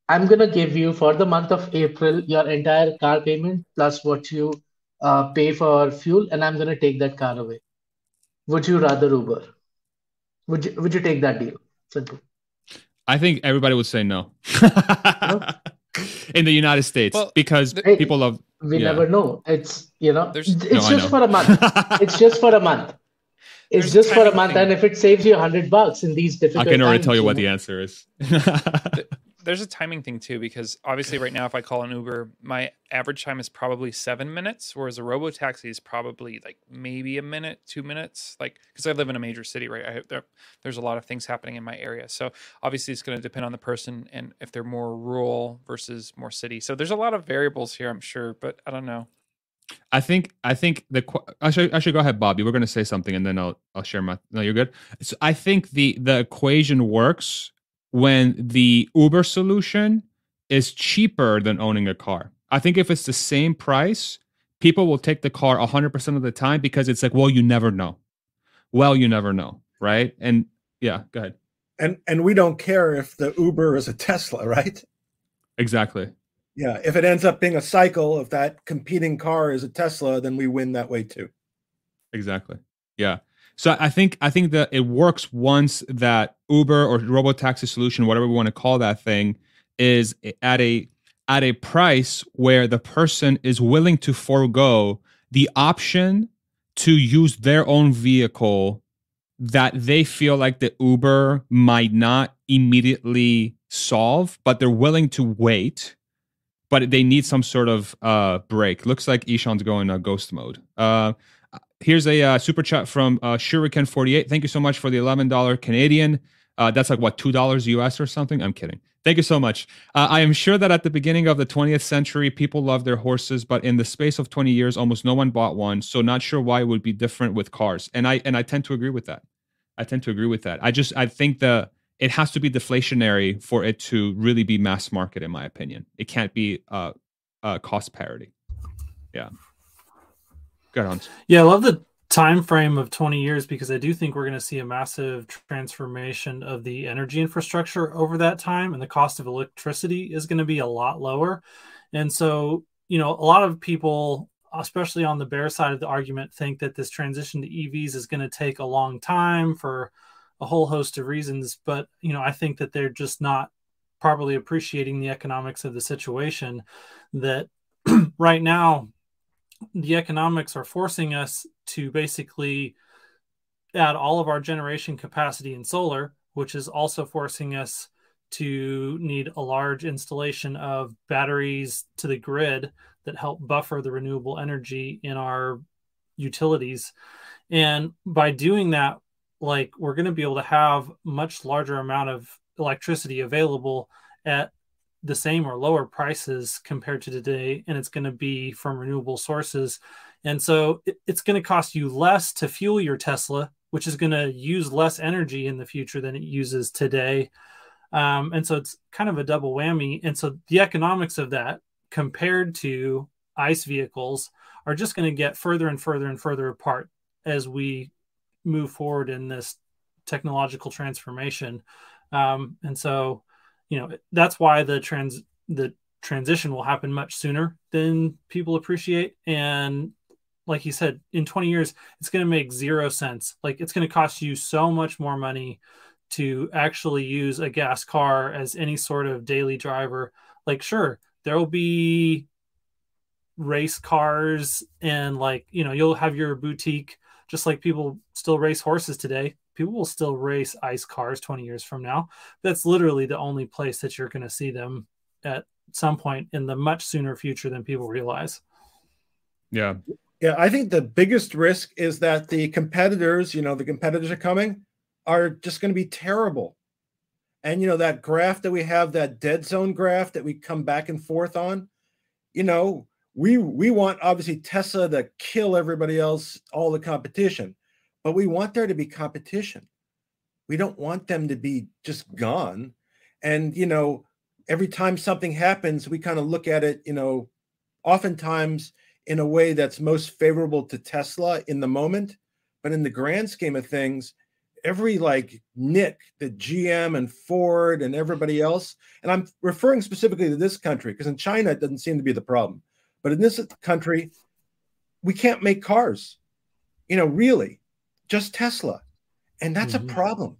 I'm going to give you for the month of April your entire car payment plus what you pay for fuel, and I'm going to take that car away. Would you rather Uber? Would you take that deal? Simple. I think everybody would say no. In the United States, well, because people love... We never know. It's, you know, for a month. It's just for a month. It's there's just for a month. Thing. And if it saves you $100 in these difficult times... I can already tell you what the answer is. There's a timing thing too, because obviously right now, if I call an Uber, my average time is probably 7 minutes, whereas a robotaxi is probably like maybe a minute, 2 minutes, like, because I live in a major city, right? There's a lot of things happening in my area. So obviously it's going to depend on the person and if they're more rural versus more city. So there's a lot of variables here, I'm sure, but I don't know. I should go ahead, Bob. You were going to say something and then I'll share my, no, you're good. So I think the equation works when the Uber solution is cheaper than owning a car. I think if it's the same price, people will take the car 100% of the time, because it's like, well, you never know. Well, you never know, right? And yeah, go ahead. And we don't care if the Uber is a Tesla, right? Exactly. Yeah, if it ends up being a cycle, if that competing car is a Tesla, then we win that way too. Exactly, yeah. So I think that it works once that Uber or robotaxi solution, whatever we want to call that thing, is at a price where the person is willing to forego the option to use their own vehicle that they feel like the Uber might not immediately solve, but they're willing to wait, but they need some sort of break. Looks like Ishan's going ghost mode. Here's a super chat from Shuriken48. Thank you so much for the $11 Canadian. That's like, what, $2 US or something? I'm kidding. Thank you so much. I am sure that at the beginning of the 20th century, people loved their horses, but in the space of 20 years, almost no one bought one. So not sure why it would be different with cars. And I tend to agree with that. I think that it has to be deflationary for it to really be mass market, in my opinion. It can't be cost parity. Yeah. Go on. Yeah, I love the time frame of 20 years because I do think we're going to see a massive transformation of the energy infrastructure over that time, and the cost of electricity is going to be a lot lower. And so, you know, a lot of people, especially on the bear side of the argument, think that this transition to EVs is going to take a long time for a whole host of reasons. But, you know, I think that they're just not properly appreciating the economics of the situation, that right now, the economics are forcing us to basically add all of our generation capacity in solar, which is also forcing us to need a large installation of batteries to the grid that help buffer the renewable energy in our utilities. And by doing that, like, we're going to be able to have much larger amount of electricity available at the same or lower prices compared to today. And it's going to be from renewable sources. And so it's going to cost you less to fuel your Tesla, which is going to use less energy in the future than it uses today. And so it's kind of a double whammy. And so the economics of that compared to ICE vehicles are just going to get further and further and further apart as we move forward in this technological transformation. And so, you know, that's why the transition will happen much sooner than people appreciate. And like you said, in 20 years, it's going to make zero sense. Like, it's going to cost you so much more money to actually use a gas car as any sort of daily driver. Like, sure, there will be race cars and, like, you know, you'll have your boutique, just like people still race horses today. People will still race ICE cars 20 years from now. That's literally the only place that you're going to see them at some point in the much sooner future than people realize. Yeah. Yeah. I think the biggest risk is that the competitors, you know, the competitors are coming, are just going to be terrible. And, you know, that graph that we have, that dead zone graph that we come back and forth on, you know, we want obviously Tesla to kill everybody else, all the competition. But we want there to be competition. We don't want them to be just gone. And, you know, every time something happens, we kind of look at it, you know, oftentimes in a way that's most favorable to Tesla in the moment. But in the grand scheme of things, every like nick that GM and Ford and everybody else, and I'm referring specifically to this country, because in China, it doesn't seem to be the problem. But in this country, we can't make cars, you know, really. Just Tesla. And that's a problem.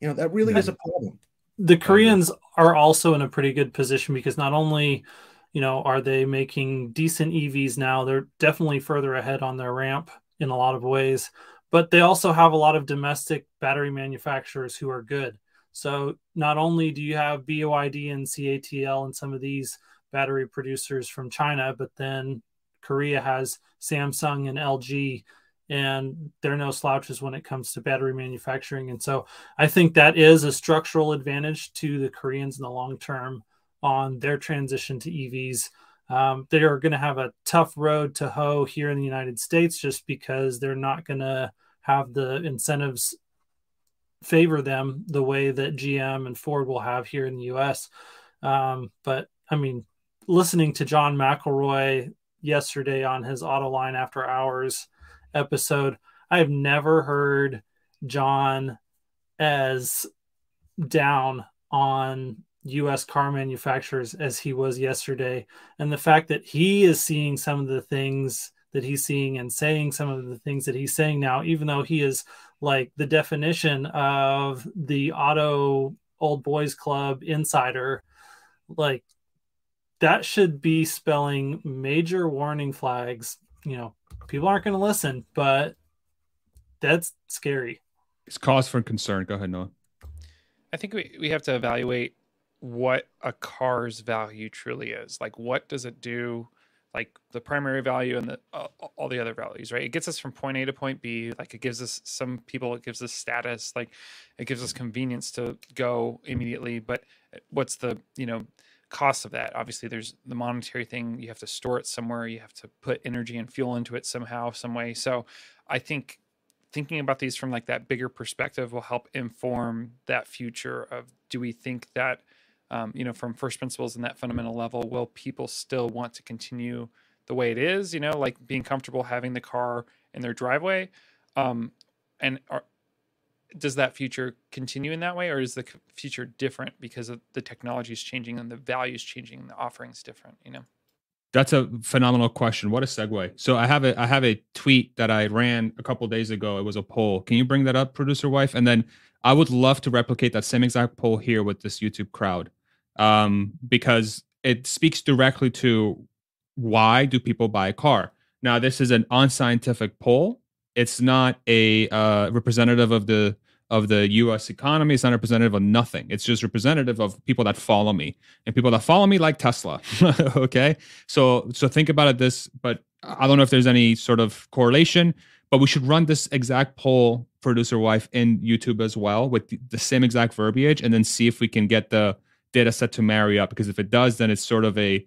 You know, that really is a problem. The Koreans are also in a pretty good position because not only, you know, are they making decent EVs now, they're definitely further ahead on their ramp in a lot of ways, but they also have a lot of domestic battery manufacturers who are good. So not only do you have BYD and CATL and some of these battery producers from China, but then Korea has Samsung and LG, and they're no slouches when it comes to battery manufacturing. And so I think that is a structural advantage to the Koreans in the long term on their transition to EVs. They are going to have a tough road to hoe here in the United States just because they're not going to have the incentives favor them the way that GM and Ford will have here in the U.S. But, I mean, listening to John McElroy yesterday on his Autoline After Hours episode, I have never heard John as down on U.S. car manufacturers as he was yesterday. And the fact that he is seeing some of the things that he's seeing and saying some of the things that he's saying now, even though he is like the definition of the auto old boys club insider, like that should be spelling major warning flags. You know, people aren't going to listen, but that's scary. It's cause for concern. Go ahead, Noah. I think we have to evaluate what a car's value truly is. Like, what does it do? Like the primary value and the all the other values, right? It gets us from point A to point B. Like, it gives us some people, it gives us status, like it gives us convenience to go immediately. But what's the, you know, cost of that? Obviously there's the monetary thing. You have to store it somewhere, you have to put energy and fuel into it somehow, some way. So I think thinking about these from like that bigger perspective will help inform that future of, do we think that, you know, from first principles and that fundamental level, will people still want to continue the way it is, you know, like being comfortable having the car in their driveway? Does that future continue in that way, or is the future different because of the technology is changing and the value is changing and the offering is different? You know, that's a phenomenal question. What a segue! So I have a tweet that I ran a couple of days ago. It was a poll. Can you bring that up, producer wife? And then I would love to replicate that same exact poll here with this YouTube crowd, because it speaks directly to why do people buy a car? Now, this is an unscientific poll. It's not a representative of the of the U.S. economy. It's not representative of nothing. It's just representative of people that follow me, and people that follow me like Tesla. Okay, so think about it this, but I don't know if there's any sort of correlation, but we should run this exact poll, producer wife, in YouTube as well with the same exact verbiage, and then see if we can get the data set to marry up, because if it does, then it's sort of a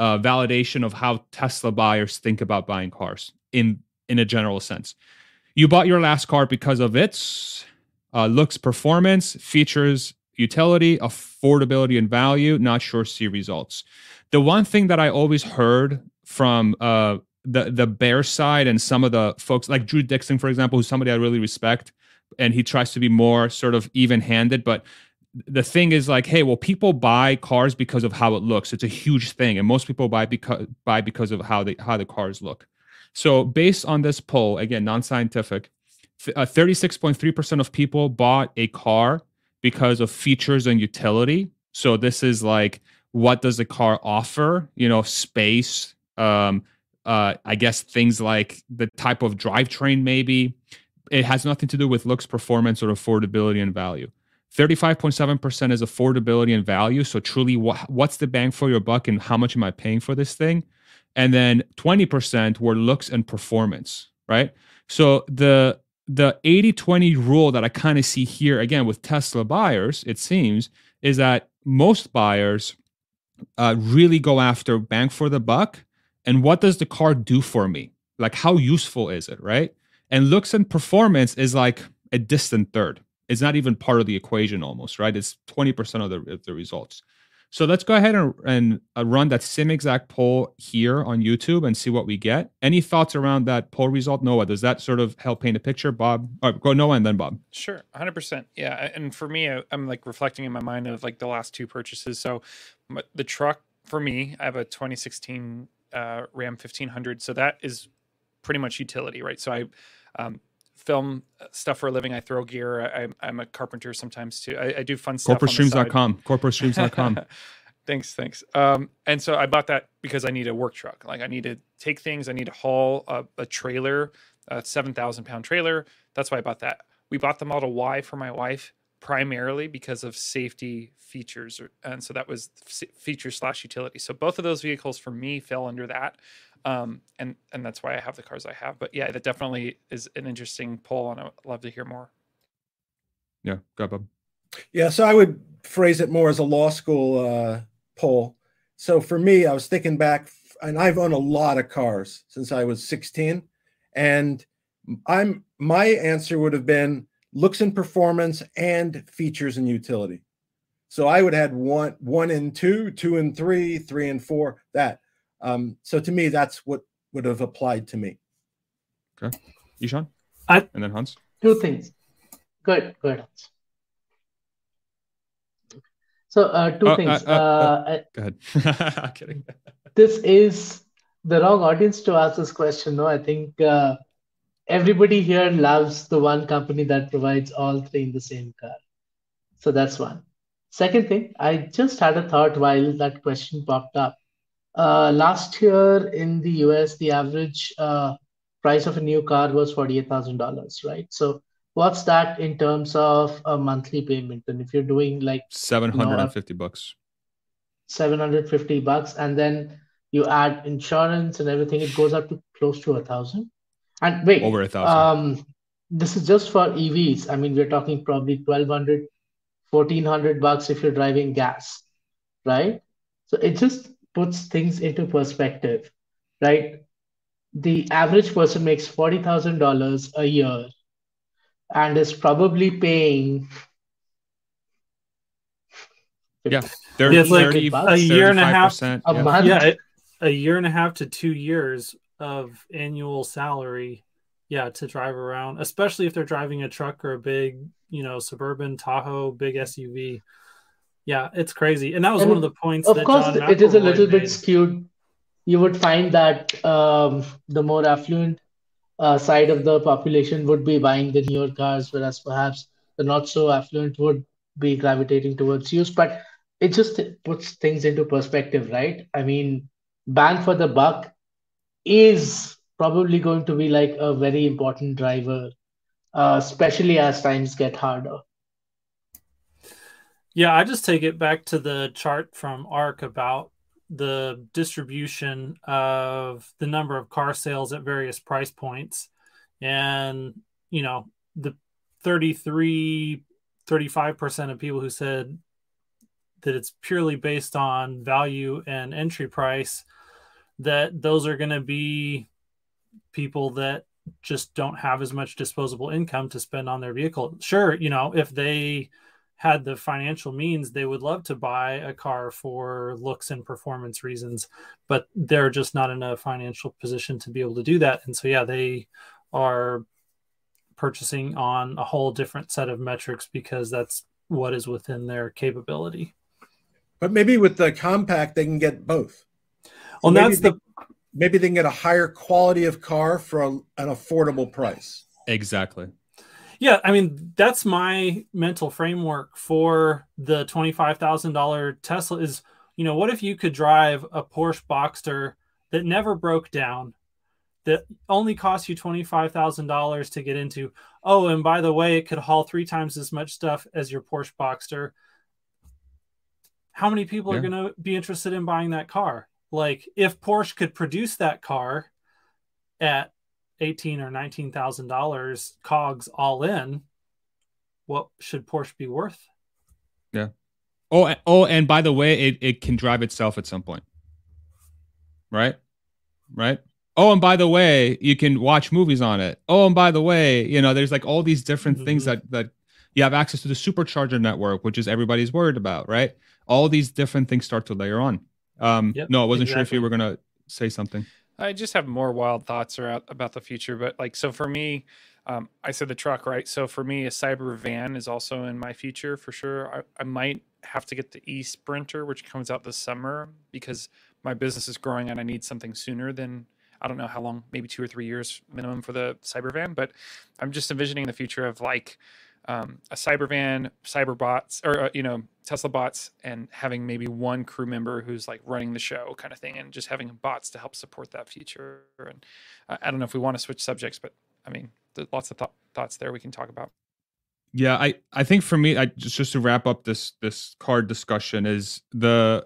validation of how Tesla buyers think about buying cars in a general sense. You bought your last car because of its looks, performance, features, utility, affordability, and value, not sure see results. The one thing that I always heard from the bear side and some of the folks like Drew Dixon, for example, who's somebody I really respect, and he tries to be more sort of even-handed, but the thing is like, hey, well, people buy cars because of how it looks. It's a huge thing, and most people buy because of how the cars look. So based on this poll, again, non-scientific, 36.3% of people bought a car because of features and utility. So this is like, what does the car offer? You know, space, I guess things like the type of drivetrain maybe. It has nothing to do with looks, performance, or affordability and value. 35.7% is affordability and value. So truly, what's the bang for your buck and how much am I paying for this thing? And then 20% were looks and performance, right? So the 80-20 rule that I kind of see here, again, with Tesla buyers, it seems, is that most buyers really go after bang for the buck and what does the car do for me? Like, how useful is it, right? And looks and performance is like a distant third. It's not even part of the equation almost, right? It's 20% of the results. So let's go ahead and run that same exact poll here on YouTube and see what we get. Any thoughts around that poll result? Noah, does that sort of help paint a picture? Bob, all right, go Noah and then Bob. Sure, 100%. Yeah, and for me, I'm like reflecting in my mind of like the last two purchases. So the truck for me, I have a 2016 Ram 1500. So that is pretty much utility, right? So I film stuff for a living. I throw gear. I'm a carpenter sometimes too. I do fun stuff. CorporateStreams.com. CorporateStreams.com. Thanks. And so I bought that because I need a work truck. Like I need to take things. I need to haul a trailer, a 7,000-pound trailer. That's why I bought that. We bought the Model Y for my wife primarily because of safety features. And so that was feature/utility. So both of those vehicles for me fell under that. And that's why I have the cars I have. But yeah, that definitely is an interesting poll, and I'd love to hear more. Yeah, go Bob. Yeah, so I would phrase it more as a law school poll. So for me, I was thinking back, and I've owned a lot of cars since I was 16, and my answer would have been looks and performance and features and utility. So I would have had one and two and three and four, that. So to me, that's what would have applied to me. Okay. Ishan? And then Hans? Two things. Good, Hans. So two things. Go ahead. I'm kidding. This is the wrong audience to ask this question. No, I think everybody here loves the one company that provides all three in the same car. So that's one. Second thing, I just had a thought while that question popped up. Last year in the US, the average price of a new car was $48,000, right? So what's that in terms of a monthly payment? And if you're doing like $750, and then you add insurance and everything, it goes up to close to $1,000. And wait, over $1,000. This is just for EVs. I mean, we're talking probably $1,200, $1,400 if you're driving gas, right? So it just puts things into perspective, right? The average person makes $40,000 a year and is probably paying. Yeah, 30 bucks a year and a half a month. Yeah, a year and a half to 2 years of annual salary. Yeah, to drive around, especially if they're driving a truck or a big, suburban Tahoe, big SUV. Yeah, it's crazy. And that was one of the points. Of course, it is a little bit skewed. You would find that the more affluent side of the population would be buying the newer cars, whereas perhaps the not so affluent would be gravitating towards use. But it just puts things into perspective, right? I mean, bang for the buck is probably going to be like a very important driver especially as times get harder. Yeah, I just take it back to the chart from ARC about the distribution of the number of car sales at various price points. And, you know, the 35% of people who said that it's purely based on value and entry price, that those are going to be people that just don't have as much disposable income to spend on their vehicle. Sure, you know, if they had the financial means, they would love to buy a car for looks and performance reasons, but they're just not in a financial position to be able to do that. And so, yeah, they are purchasing on a whole different set of metrics because that's what is within their capability. But maybe with the compact, they can get both. Well, maybe that's maybe they can get a higher quality of car for an affordable price. Exactly. Yeah, I mean, that's my mental framework for the $25,000 Tesla is, you know, what if you could drive a Porsche Boxster that never broke down, that only cost you $25,000 to get into? Oh, and by the way, it could haul 3 times as much stuff as your Porsche Boxster. How many people are going to be interested in buying that car? Like, if Porsche could produce that car at $18,000 or $19,000 COGS all in, what should Porsche be worth? Yeah. Oh, and by the way, it can drive itself at some point. Right? Oh, and by the way, you can watch movies on it. Oh, and by the way, you know, there's like all these different things that you have access to the supercharger network, which is everybody's worried about, right? All these different things start to layer on. No, I wasn't sure if you were going to say something. I just have more wild thoughts about the future. But like, so for me, I said the truck, right? So for me, a cyber van is also in my future for sure. I might have to get the e-Sprinter, which comes out this summer, because my business is growing and I need something sooner than, I don't know how long, maybe 2 or 3 years minimum for the cyber van. But I'm just envisioning the future of like a cyber van, cyber bots, or, you know, Tesla bots, and having maybe one crew member who's like running the show kind of thing, and just having bots to help support that future. And I don't know if we want to switch subjects, but I mean, there's lots of thoughts there we can talk about. Yeah. I think for me, I just to wrap up this card discussion is for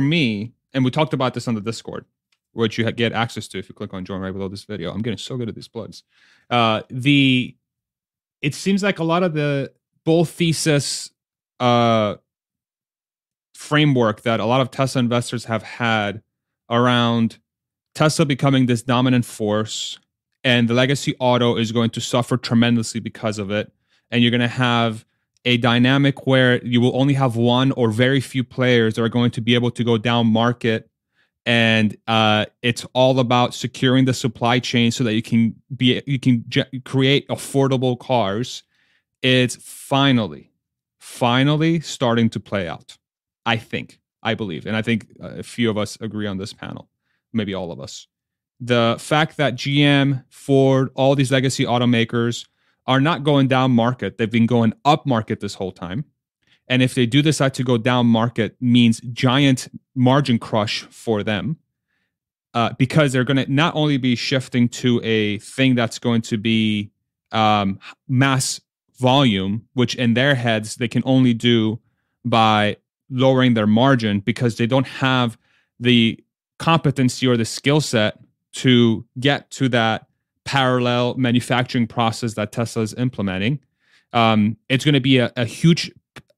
me, and we talked about this on the Discord, which you get access to if you click on join right below this video. I'm getting so good at these plugs. It seems like a lot of the bull thesis framework that a lot of Tesla investors have had around Tesla becoming this dominant force, and the legacy auto is going to suffer tremendously because of it. And you're going to have a dynamic where you will only have one or very few players that are going to be able to go down market. And it's all about securing the supply chain so that you can create affordable cars. It's finally starting to play out. I believe, and I think a few of us agree on this panel, maybe all of us. The fact that GM, Ford, all these legacy automakers are not going down market. They've been going up market this whole time. And if they do decide to go down market, means giant margin crush for them, because they're going to not only be shifting to a thing that's going to be mass volume, which in their heads they can only do by lowering their margin because they don't have the competency or the skill set to get to that parallel manufacturing process that Tesla is implementing. It's going to be a huge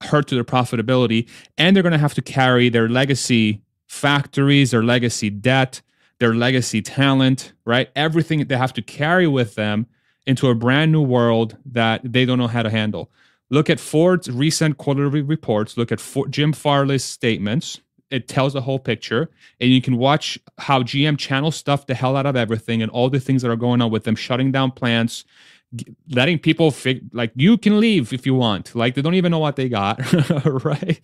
hurt to their profitability, and they're going to have to carry their legacy factories, their legacy debt, their legacy talent, right? Everything that they have to carry with them into a brand new world that they don't know how to handle. Look at Ford's recent quarterly reports. Look at Jim Farley's statements. It tells the whole picture, and you can watch how GM channels stuff the hell out of everything and all the things that are going on with them, shutting down plants, letting people like, you can leave if you want. Like, they don't even know what they got, right?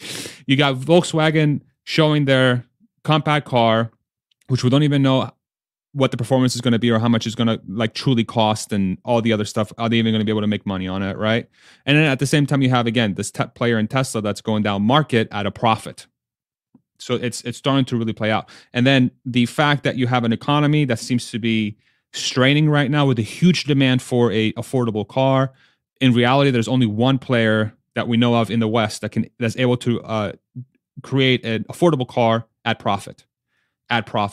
You got Volkswagen showing their compact car, which we don't even know what the performance is going to be or how much it's going to like truly cost and all the other stuff. Are they even going to be able to make money on it, right? And then at the same time, you have, again, this tech player in Tesla that's going down market at a profit. So it's starting to really play out. And then the fact that you have an economy that seems to be straining right now with a huge demand for an affordable car. In reality, there's only one player that we know of in the West that's able to create an affordable car at profit,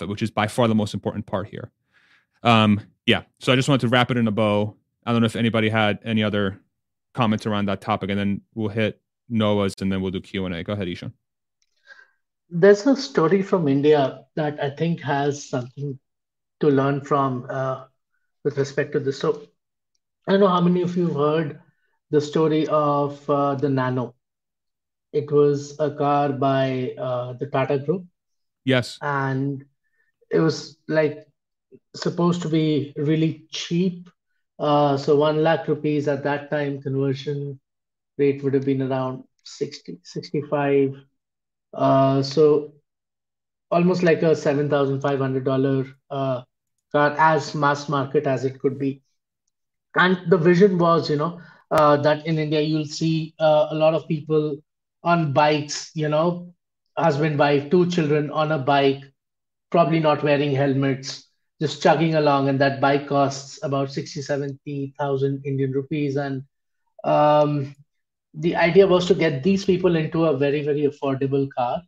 which is by far the most important part here. So I just wanted to wrap it in a bow. I don't know if anybody had any other comments around that topic, and then we'll hit Noah's and then we'll do Q&A. Go ahead, Ishan. There's a story from India that I think has something to learn from with respect to this. So I don't know how many of you have heard the story of the Nano. It was a car by the Tata Group. Yes. And it was like supposed to be really cheap. So 1 lakh rupees at that time, conversion rate would have been around 60, 65. So almost like a $7,500 car, as mass market as it could be. And the vision was, that in India, you'll see a lot of people on bikes, husband, wife, 2 children on a bike, probably not wearing helmets, just chugging along. And that bike costs about 60, 70,000 Indian rupees. And the idea was to get these people into a very, very affordable car.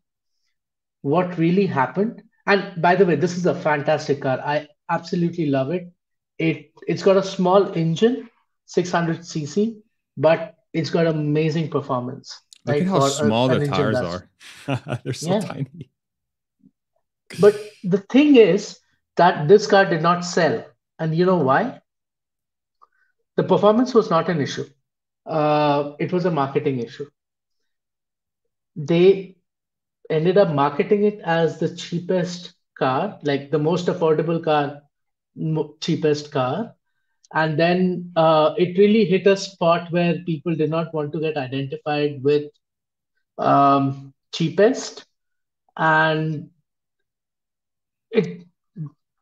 What really happened? And by the way, this is a fantastic car. I absolutely love it. It's got a small engine, 600 cc, but it's got amazing performance. Look at how small the tires are. They're so tiny. But the thing is that this car did not sell. And you know why? The performance was not an issue. It was a marketing issue. They ended up marketing it as the cheapest car, like the most affordable car, cheapest car. And then it really hit a spot where people did not want to get identified with cheapest, and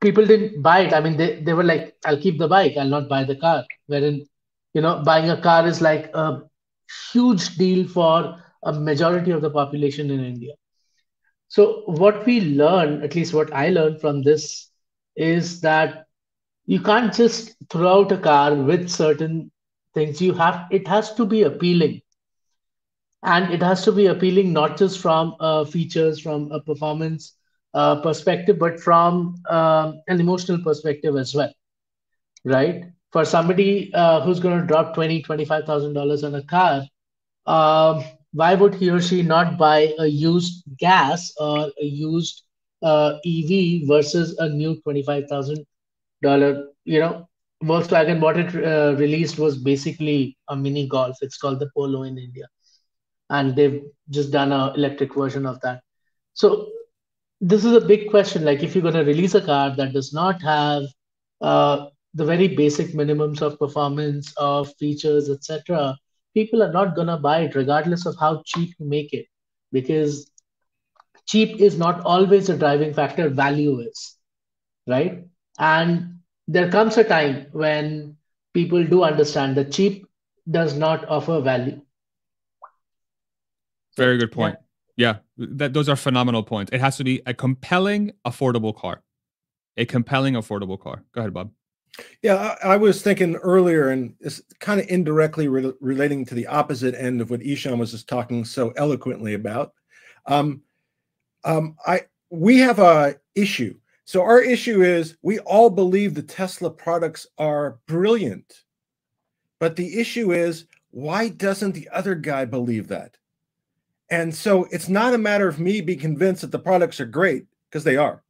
people didn't buy it. I mean, they were like, I'll keep the bike, I'll not buy the car. Wherein, buying a car is like a huge deal for a majority of the population in India. So what we learn, at least what I learned from this, is that you can't just throw out a car with certain things. It has to be appealing. And it has to be appealing not just from features, from a performance perspective, but from an emotional perspective as well, right? For somebody who's going to drop $20,000, $25,000 on a car, why would he or she not buy a used gas or a used EV versus a new $25,000? Volkswagen, what it released was basically a mini Golf. It's called the Polo in India. And they've just done an electric version of that. So this is a big question. Like, if you're going to release a car that does not have the very basic minimums of performance, of features, etc., people are not going to buy it regardless of how cheap you make it. Because cheap is not always a driving factor, value is, right? And there comes a time when people do understand that cheap does not offer value. Very good point. Yeah, those are phenomenal points. It has to be a compelling, affordable car. A compelling, affordable car. Go ahead, Bob. Yeah, I was thinking earlier, and it's kind of indirectly relating to the opposite end of what Ishan was just talking so eloquently about. We have a issue. So our issue is we all believe the Tesla products are brilliant, but the issue is, why doesn't the other guy believe that? And so it's not a matter of me being convinced that the products are great, because they are.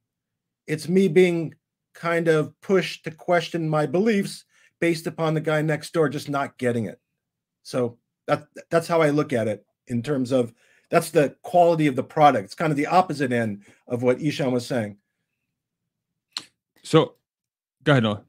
It's me being kind of pushed to question my beliefs based upon the guy next door just not getting it. So that's how I look at it, in terms of that's the quality of the product. It's kind of the opposite end of what Ishan was saying. So, go ahead, Noah.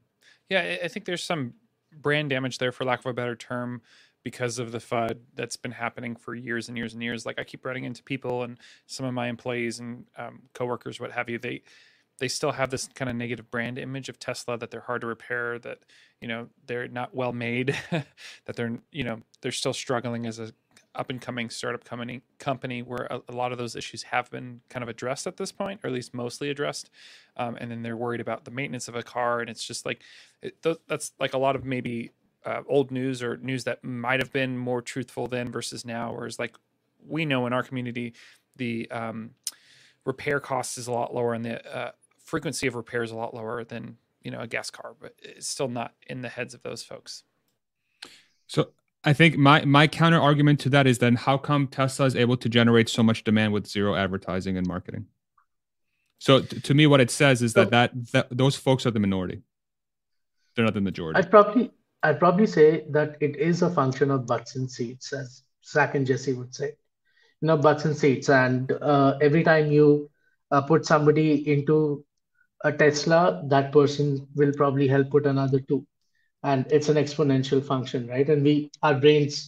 Yeah, I think there's some brand damage there, for lack of a better term, because of the FUD that's been happening for years and years and years. Like, I keep running into people, and some of my employees and coworkers, what have you, they still have this kind of negative brand image of Tesla, that they're hard to repair, that, they're not well made, that they're still struggling as a up-and-coming startup company where a lot of those issues have been kind of addressed at this point, or at least mostly addressed. And then they're worried about the maintenance of a car. And it's just like, that's like a lot of maybe old news or news that might have been more truthful then versus now. Whereas like we know in our community, the repair cost is a lot lower and the frequency of repair is a lot lower than, you know, a gas car, but it's still not in the heads of those folks. So I think my counter argument to that is then how come Tesla is able to generate so much demand with zero advertising and marketing? So to me, what it says is that those folks are the minority. They're not the majority. I'd probably say that it is a function of butts and seats, as Zach and Jesse would say. You know, butts and seats. And every time you put somebody into a Tesla, that person will probably help put another two. And it's an exponential function, right? And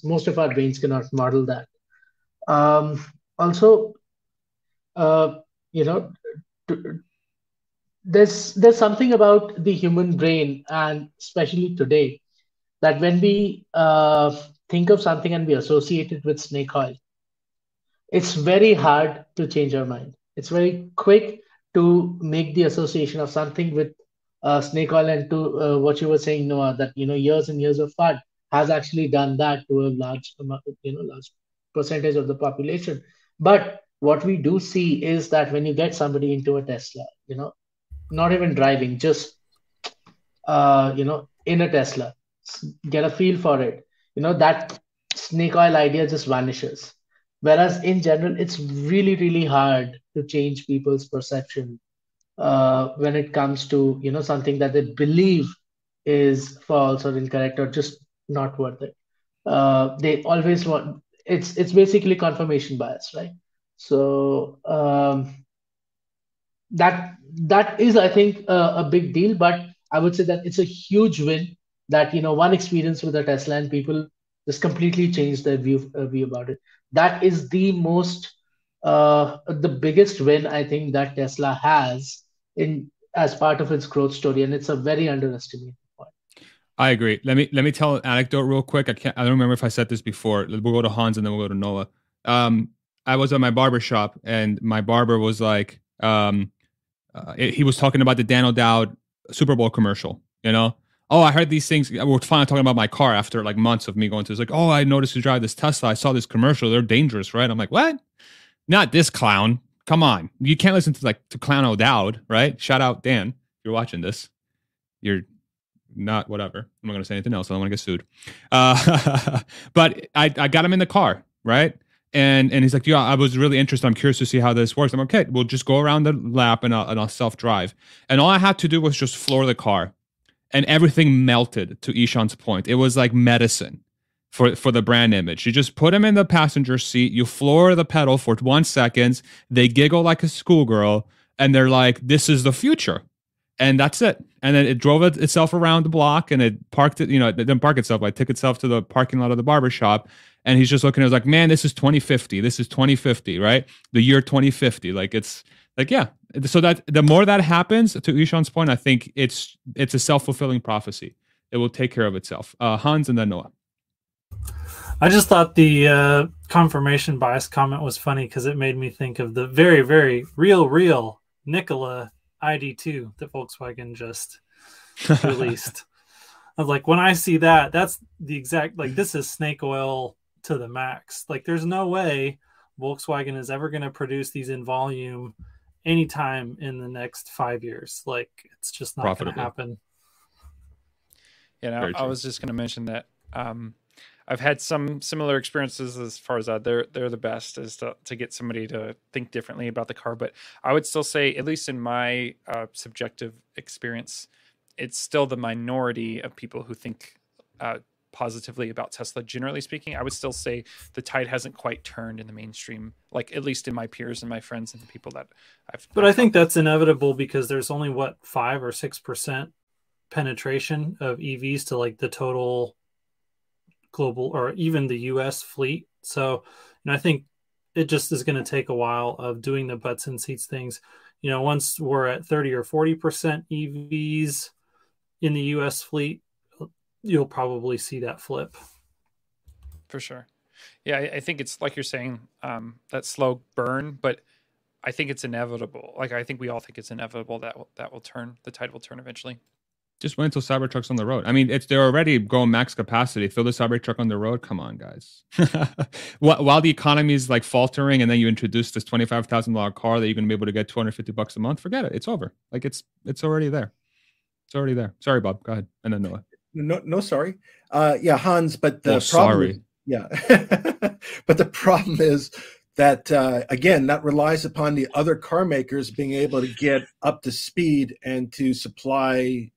most of our brains cannot model that. You know, there's something about the human brain, and especially today, that when we think of something and we associate it with snake oil, it's very hard to change our mind. It's very quick to make the association of something with snake oil, and to what you were saying, Noah, that, you know, years and years of FUD has actually done that to a large amount, you know, large percentage of the population. But what we do see is that when you get somebody into a Tesla, you know, not even driving, just, you know, in a Tesla, get a feel for it, you know, that snake oil idea just vanishes. Whereas in general, it's really, really hard to change people's perception when it comes to, you know, something that they believe is false or incorrect or just not worth it. They always want, it's basically confirmation bias, right? So that is, I think, a big deal, but I would say that it's a huge win that, you know, one experience with a Tesla and people just completely change their view about it. That is the most, the biggest win I think that Tesla has as part of its growth story, and it's a very underestimated point. I agree. Let me tell an anecdote real quick. I don't remember if I said this before. We'll go to Hans and then we'll go to Noah. I was at my barber shop, and my barber was like, he was talking about the Dan O'Dowd Super Bowl commercial. You know, oh, I heard these things. We're finally talking about my car after like months of me going to. It's like, oh, I noticed you drive this Tesla. I saw this commercial. They're dangerous, right? I'm like, what? Not this clown. Come on. You can't listen to Clown O'Dowd, right? Shout out, Dan. If you're watching this, you're not whatever. I'm not going to say anything else. I don't want to get sued. But I got him in the car, right? And he's like, yeah, I was really interested. I'm curious to see how this works. I'm like, okay, we'll just go around the lap and I'll self-drive. And all I had to do was just floor the car. And everything melted, to Ishan's point. It was like medicine. For the brand image. You just put them in the passenger seat, you floor the pedal for 1 second, they giggle like a schoolgirl, and they're like, this is the future. And that's it. And then it drove itself around the block, and it parked it, you know, it didn't park itself, but it took itself to the parking lot of the barbershop. And he's just looking at it like, man, this is 2050. This is 2050, right? The year 2050. Like, it's like, yeah. So that the more that happens, to Ishan's point, I think it's a self-fulfilling prophecy. It will take care of itself. Hans and then Noah. I just thought the confirmation bias comment was funny because it made me think of the very, very real Nikola ID2 that Volkswagen just released. I was like, when I see that, that's the exact, like, this is snake oil to the max. Like, there's no way Volkswagen is ever going to produce these in volume anytime in the next 5 years. Like, it's just not going to happen. Yeah, I was just going to mention that. I've had some similar experiences as far as that. They're the best is to get somebody to think differently about the car. But I would still say, at least in my subjective experience, it's still the minority of people who think positively about Tesla. Generally speaking, I would still say the tide hasn't quite turned in the mainstream, like at least in my peers and my friends and the people that I've. But I think that's inevitable because there's only, what, 5 or 6% penetration of EVs to like the total global or even the U.S. fleet. So, and I think it just is going to take a while of doing the butts and seats things. You know, once we're at 30 or 40% EVs in the U.S. fleet, you'll probably see that flip. For sure. Yeah, I think it's like you're saying, that slow burn, but I think it's inevitable. Like, I think we all think it's inevitable that will turn, the tide will turn eventually. Just wait until Cybertruck's on the road. I mean, it's, they're already going max capacity. Throw the Cybertruck on the road. Come on, guys. While the economy is like faltering, and then you introduce this $25,000 car that you're going to be able to get $250 a month. Forget it. It's over. Like, it's already there. It's already there. Sorry, Bob. Go ahead. And then Noah. No, sorry. Yeah, Hans. But the problem. Yeah. But the problem is that, again, that relies upon the other car makers being able to get up to speed and to supply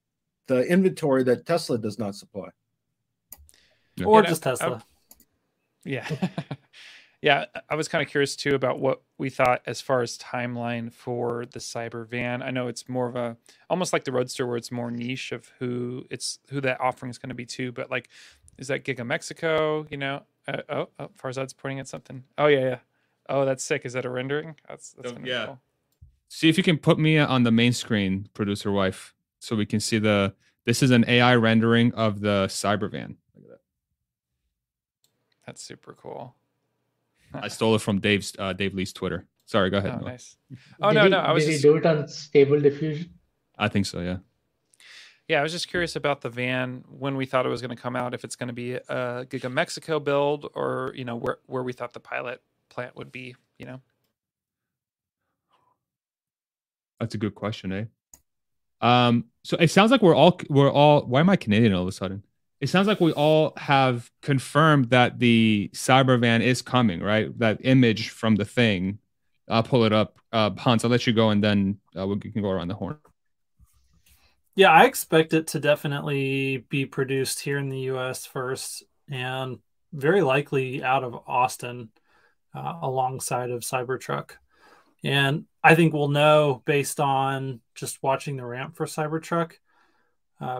the inventory that Tesla does not supply. Yeah. Or just Tesla. Yeah. Yeah. I was kind of curious too about what we thought as far as timeline for the cyber van. I know it's more of a, almost like the Roadster, where it's more niche of who that offering is going to be to, but like, is that Giga Mexico, you know? Oh, Farzad's pointing at something. Oh yeah. Oh, that's sick. Is that a rendering? That's yeah. Cool. See if you can put me on the main screen, producer wife. So we can see the, this is an AI rendering of the Cybervan. Look at that. That's super cool. I stole it from Dave Lee's Twitter. Sorry, go ahead. Oh, nice. Oh, no. I was just... Did he do it on Stable Diffusion? I think so, yeah. Yeah, I was just curious about the van, when we thought it was going to come out, if it's going to be a Giga Mexico build, or, you know, where we thought the pilot plant would be, you know? That's a good question, eh? So it sounds like we're all, why am I Canadian all of a sudden? It sounds like we all have confirmed that the Cybervan is coming, right? That image from the thing. I'll pull it up. Hans, I'll let you go, and then we can go around the horn. Yeah, I expect it to definitely be produced here in the U.S. first, and very likely out of Austin, alongside of Cybertruck. And I think we'll know, based on just watching the ramp for Cybertruck,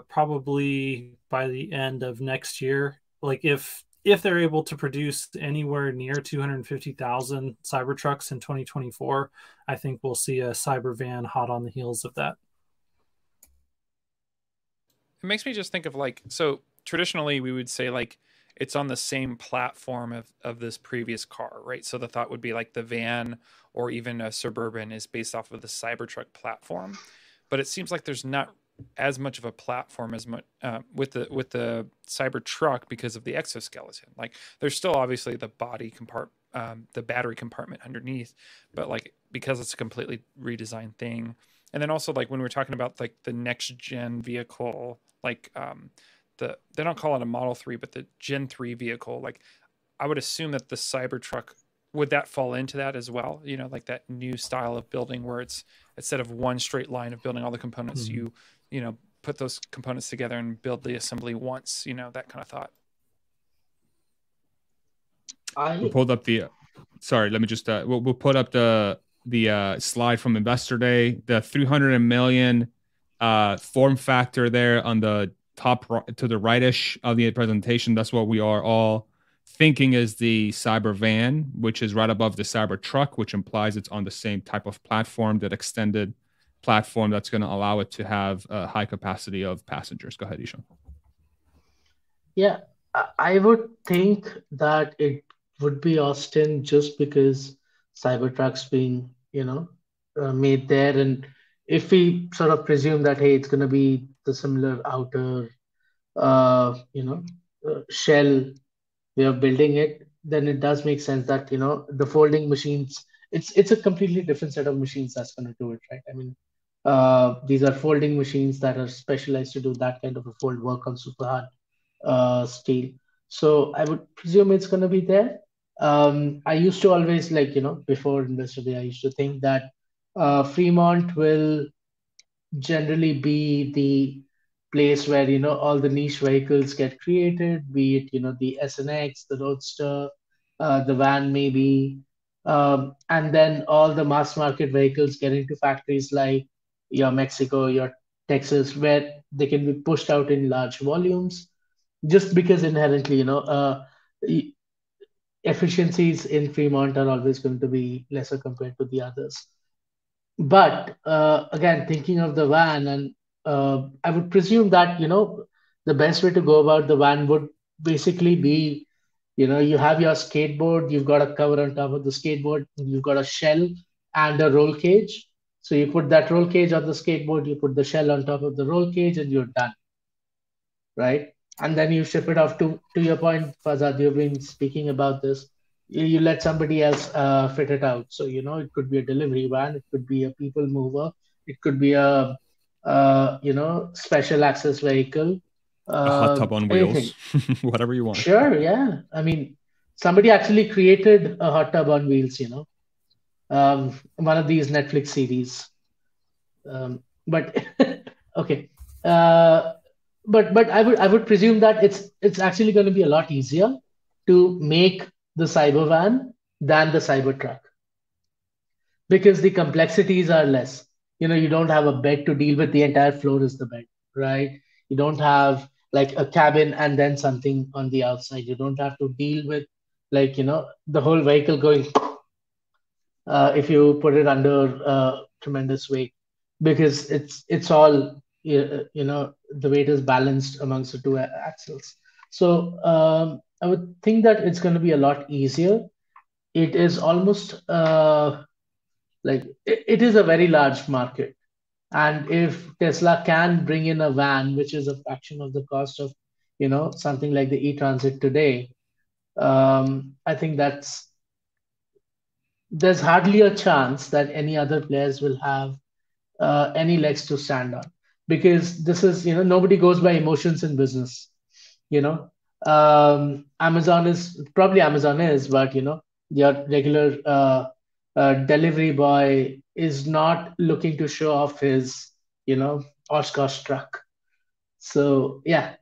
probably by the end of next year. Like, if they're able to produce anywhere near 250,000 Cybertrucks in 2024, I think we'll see a Cybervan hot on the heels of that. It makes me just think of, like, so traditionally we would say, like, it's on the same platform of this previous car, right? So the thought would be like the van or even a Suburban is based off of the Cybertruck platform, but it seems like there's not as much of a platform as much with the Cybertruck because of the exoskeleton. Like, there's still obviously the body compartment, the battery compartment underneath, but like, because it's a completely redesigned thing. And then also, like, when we're talking about like the next gen vehicle, like, they don't call it a Model 3, but the Gen 3 vehicle, like, I would assume that the Cybertruck, would that fall into that as well? You know, like that new style of building where it's, instead of one straight line of building all the components, mm-hmm. you know, put those components together and build the assembly once, you know, that kind of thought. We pulled up the, sorry, let me just, we'll put up the slide from Investor Day, the $300 million form factor there on the top to the rightish of the presentation. That's what we are all thinking is the Cybervan, which is right above the Cybertruck, which implies it's on the same type of platform, that extended platform that's going to allow it to have a high capacity of passengers. Go ahead, Ishan. Yeah, I would think that it would be Austin just because Cybertruck's being, you know, made there. And if we sort of presume that, hey, it's going to be the similar outer, shell way of building it, then it does make sense that, you know, the folding machines, it's a completely different set of machines that's going to do it, right? I mean, these are folding machines that are specialized to do that kind of a fold work on super hard steel. So I would presume it's going to be there. I used to always, like, you know, before Investor Day, I used to think that Fremont will generally be the place where, you know, all the niche vehicles get created, be it, you know, the SNX, the Roadster, the van maybe, and then all the mass market vehicles get into factories like your Mexico, your Texas, where they can be pushed out in large volumes, just because inherently, you know, efficiencies in Fremont are always going to be lesser compared to the others. But again, thinking of the van, and I would presume that, you know, the best way to go about the van would basically be, You know, you have your skateboard, you've got a cover on top of the skateboard, you've got a shell and a roll cage. So you put that roll cage on the skateboard, you put the shell on top of the roll cage, and you're done, right? And then you ship it off to your point, Fazad, you've been speaking about this. You let somebody else fit it out. So, you know, it could be a delivery van, it could be a people mover, it could be a, you know, special access vehicle. A hot tub on wheels, whatever you want. Sure, yeah. I mean, somebody actually created a hot tub on wheels, you know, one of these Netflix series. But okay, but I would presume that it's actually going to be a lot easier to make the Cybervan than the Cybertruck because the complexities are less. You know, you don't have a bed to deal with; the entire floor is the bed, right? You don't have like a cabin and then something on the outside. You don't have to deal with like, you know, the whole vehicle going if you put it under tremendous weight because it's all, you know, the weight is balanced amongst the two axles. So I would think that it's going to be a lot easier. It is almost like it is a very large market. And if Tesla can bring in a van, which is a fraction of the cost of, you know, something like the e-transit today, I think there's hardly a chance that any other players will have any legs to stand on because this is, you know, nobody goes by emotions in business, you know. Amazon is, but, you know, your regular delivery boy is not looking to show off his, you know, Oshkosh truck. So, yeah,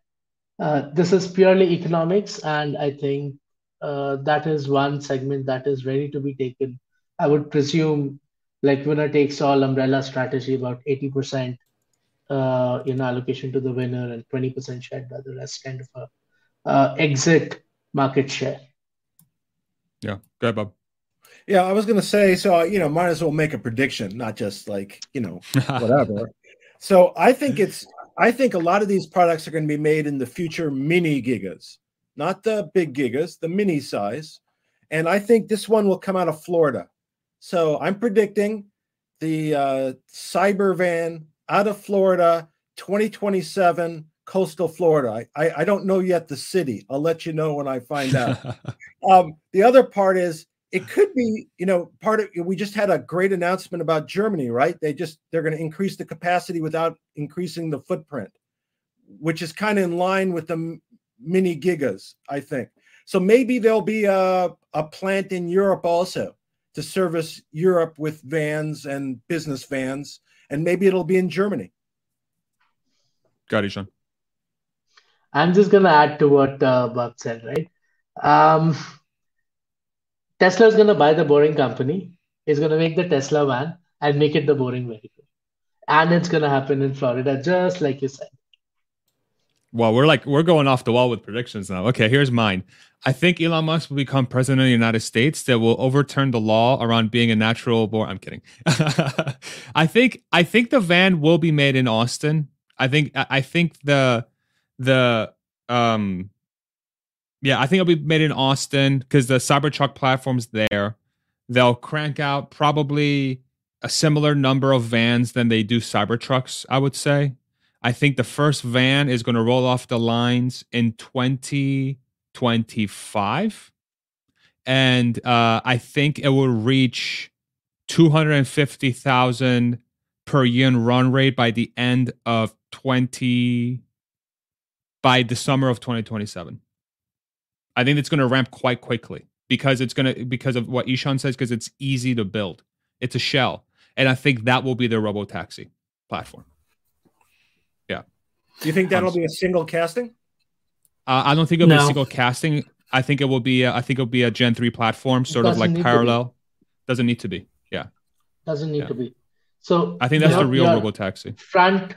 this is purely economics. And I think that is one segment that is ready to be taken. I would presume like winner takes all umbrella strategy, about 80% in allocation to the winner and 20% shared by the rest, kind of a exit market share. Yeah, go ahead, Bob. Yeah, I was going to say, so, you know, might as well make a prediction, not just like, you know, whatever. So I think a lot of these products are going to be made in the future mini gigas, not the big gigas, the mini size. And I think this one will come out of Florida. So I'm predicting the cyber van out of Florida, 2027, coastal Florida. I don't know yet the city. I'll let you know when I find out. The other part is, it could be, you know, part of, we just had a great announcement about Germany, right? They're going to increase the capacity without increasing the footprint, which is kind of in line with the mini gigas, I think. So maybe there'll be a plant in Europe also to service Europe with vans and business vans, and maybe it'll be in Germany. Got it, Sean. I'm just going to add to what Bob said, right? Tesla is going to buy the Boring Company. It's going to make the Tesla van and make it the boring vehicle. And it's going to happen in Florida, just like you said. Well, we're going off the wall with predictions now. Okay, here's mine. I think Elon Musk will become president of the United States that will overturn the law around being a natural born. I'm kidding. I think the van will be made in Austin. I think it'll be made in Austin because the Cybertruck platform's there. They'll crank out probably a similar number of vans than they do Cybertrucks, I would say. I think the first van is going to roll off the lines in 2025. And I think it will reach 250,000 per year run rate by the end of the summer of 2027. I think it's going to ramp quite quickly because of what Ishan says, because it's easy to build. It's a shell. And I think that will be the robotaxi platform. Yeah. Do you think that'll be a single casting? I don't think it'll be a single casting. I think it will be a Gen 3 platform, sort of like parallel. Doesn't need to be. Yeah. Doesn't need to be. So I think that's the real robotaxi. Front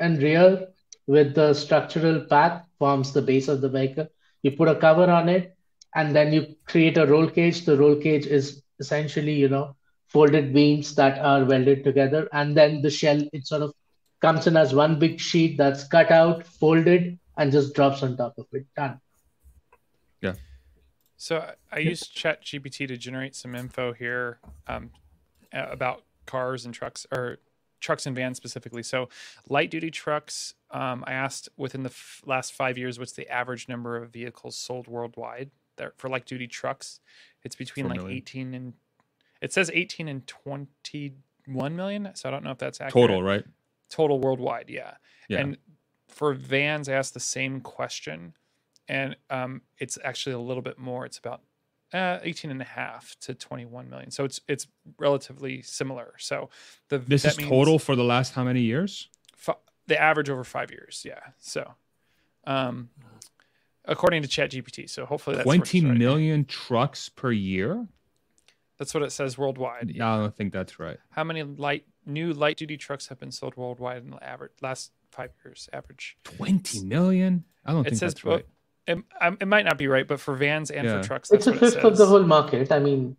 and rear with the structural path forms the base of the vehicle. You put a cover on it, and then you create a roll cage. The roll cage is essentially, you know, folded beams that are welded together. And then the shell, it sort of comes in as one big sheet that's cut out, folded, and just drops on top of it. Done. Yeah. So I used ChatGPT to generate some info here about cars and trucks, or trucks and vans specifically. So light duty trucks, I asked within the last 5 years, what's the average number of vehicles sold worldwide there for light duty trucks? It's between like 18 and, it says 18 and 21 million. So I don't know if that's accurate. Total, right? Total worldwide. Yeah. Yeah. And for vans, I asked the same question. And it's actually a little bit more. It's about 18 and a half to 21 million. So it's relatively similar. So the this is total for the last how many years? The average over 5 years. Yeah. So according to ChatGPT. So hopefully that's 20 million trucks per year. That's what it says worldwide. Yeah, I don't think that's right. How many new light duty trucks have been sold worldwide in the average last 5 years? Average 20 million. I don't think that's right. It might not be right, but for vans and for trucks, that's what it says. It's a fifth of the whole market. I mean,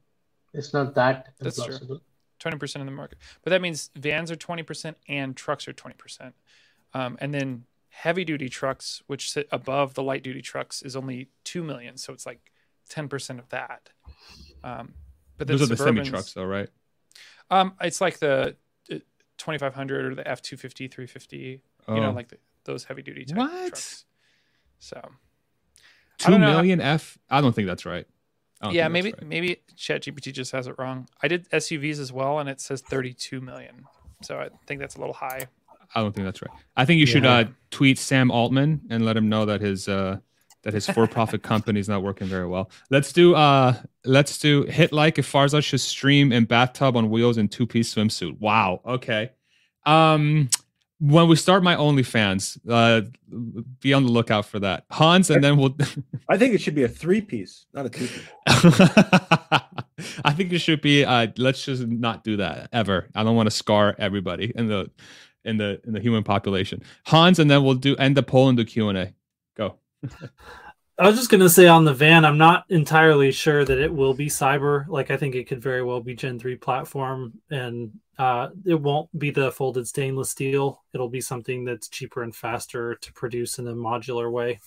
it's not that impossible. 20% of the market. But that means vans are 20% and trucks are 20%. And then heavy-duty trucks, which sit above the light-duty trucks, is only 2 million. So it's like 10% of that. But those are the semi-trucks, though, right? It's like the 2500 or the F-250, 350, you know, like those heavy-duty type trucks. So... 2 million F. I don't think that's right. Yeah, maybe maybe ChatGPT just has it wrong. I did SUVs as well, and it says 32 million. So I think that's a little high. I don't think that's right. I think you should tweet Sam Altman and let him know that his for-profit company is not working very well. Let's do hit like if Farzad should stream in bathtub on wheels in two-piece swimsuit. Wow. Okay. When we start my OnlyFans, be on the lookout for that, Hans, and then we'll. I think it should be a three-piece, not a two-piece. I think it should be. Let's just not do that ever. I don't want to scar everybody in the human population. Hans, and then we'll end the poll and do Q&A. Go. I was just gonna say on the van, I'm not entirely sure that it will be cyber. Like I think it could very well be Gen 3 platform, and it won't be the folded stainless steel. It'll be something that's cheaper and faster to produce in a modular way.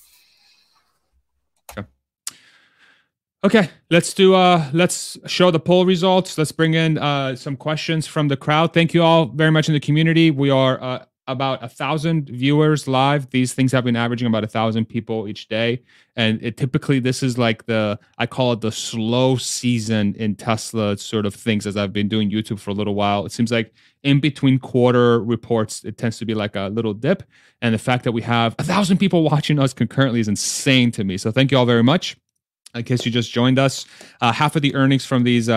Okay, let's do. Let's show the poll results. Let's bring in some questions from the crowd. Thank you all very much in the community. We are about 1,000 viewers live. These things have been averaging about 1,000 people each day. And it typically, this is like I call it the slow season in Tesla sort of things, as I've been doing YouTube for a little while. It seems like in between quarter reports, it tends to be like a little dip. And the fact that we have 1,000 people watching us concurrently is insane to me. So thank you all very much. In case you just joined us, half of the earnings from these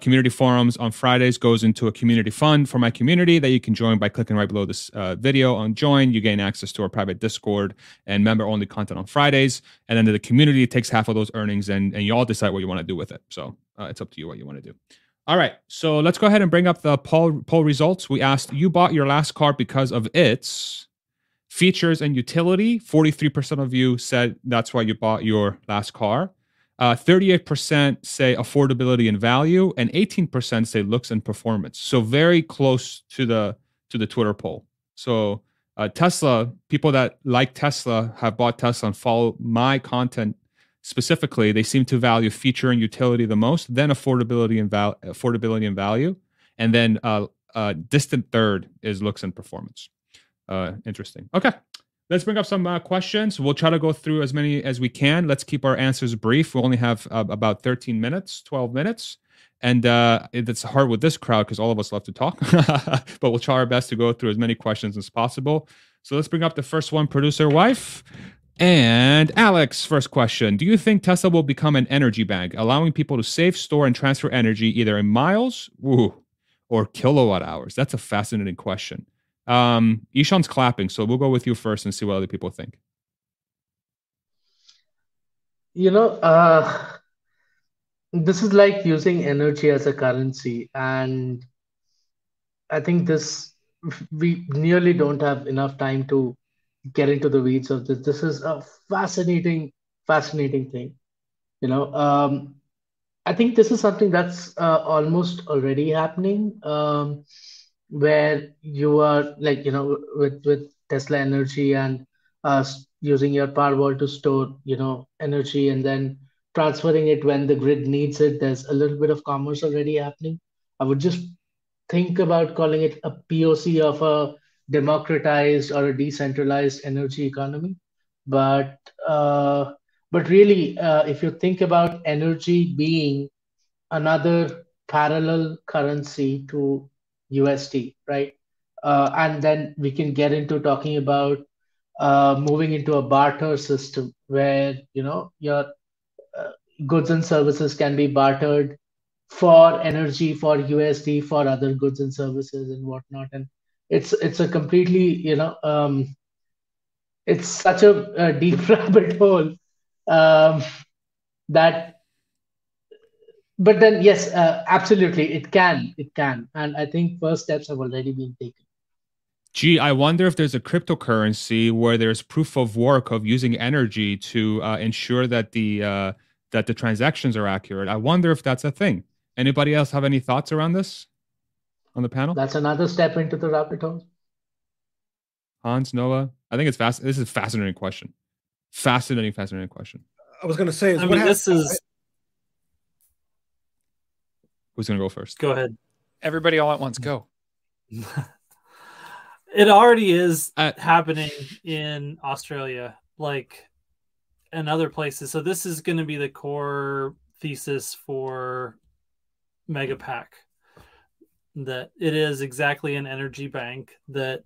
community forums on Fridays goes into a community fund for my community that you can join by clicking right below this video on join. You gain access to our private Discord and member-only content on Fridays. And then the community takes half of those earnings, and you all decide what you want to do with it. So it's up to you what you want to do. All right, so let's go ahead and bring up the poll results. We asked, you bought your last car because of its features and utility. 43% of you said that's why you bought your last car. 38% say affordability and value, and 18% say looks and performance. So very close to the Twitter poll. So Tesla, people that like Tesla, have bought Tesla and follow my content specifically, they seem to value feature and utility the most, then affordability and value, and then distant third is looks and performance. Interesting. Okay. Let's bring up some questions. We'll try to go through as many as we can. Let's keep our answers brief. We only have about 13 minutes, 12 minutes. And it's hard with this crowd because all of us love to talk. But we'll try our best to go through as many questions as possible. So let's bring up the first one, producer wife. And Alex, first question. Do you think Tesla will become an energy bank, allowing people to save, store, and transfer energy either in miles or kilowatt hours? That's a fascinating question. Ishan's clapping, so we'll go with you first and see what other people think. You know, this is like using energy as a currency, and I think we nearly don't have enough time to get into the weeds of this. This is a fascinating thing. You know, I think this is something that's almost already happening. Where you are like, you know, with Tesla Energy and using your Powerwall to store, you know, energy, and then transferring it when the grid needs it. There's a little bit of commerce already happening. I would just think about calling it a POC of a democratized or a decentralized energy economy. But really, if you think about energy being another parallel currency to USD, right? And then we can get into talking about moving into a barter system where, you know, your goods and services can be bartered for energy, for USD, for other goods and services and whatnot. And it's a completely, you know, it's such a deep rabbit hole that, but then, yes, absolutely, it can. And I think first steps have already been taken. Gee, I wonder if there's a cryptocurrency where there's proof of work of using energy to ensure that the transactions are accurate. I wonder if that's a thing. Anybody else have any thoughts around this on the panel? That's another step into the rabbit hole. Hans, Noah, I think it's fast. This is a fascinating question. Fascinating question. I was going to say, who's going to go first? Go ahead. Everybody all at once, go. It already is happening in Australia, like, and other places. So this is going to be the core thesis for Mega Pack, that it is exactly an energy bank that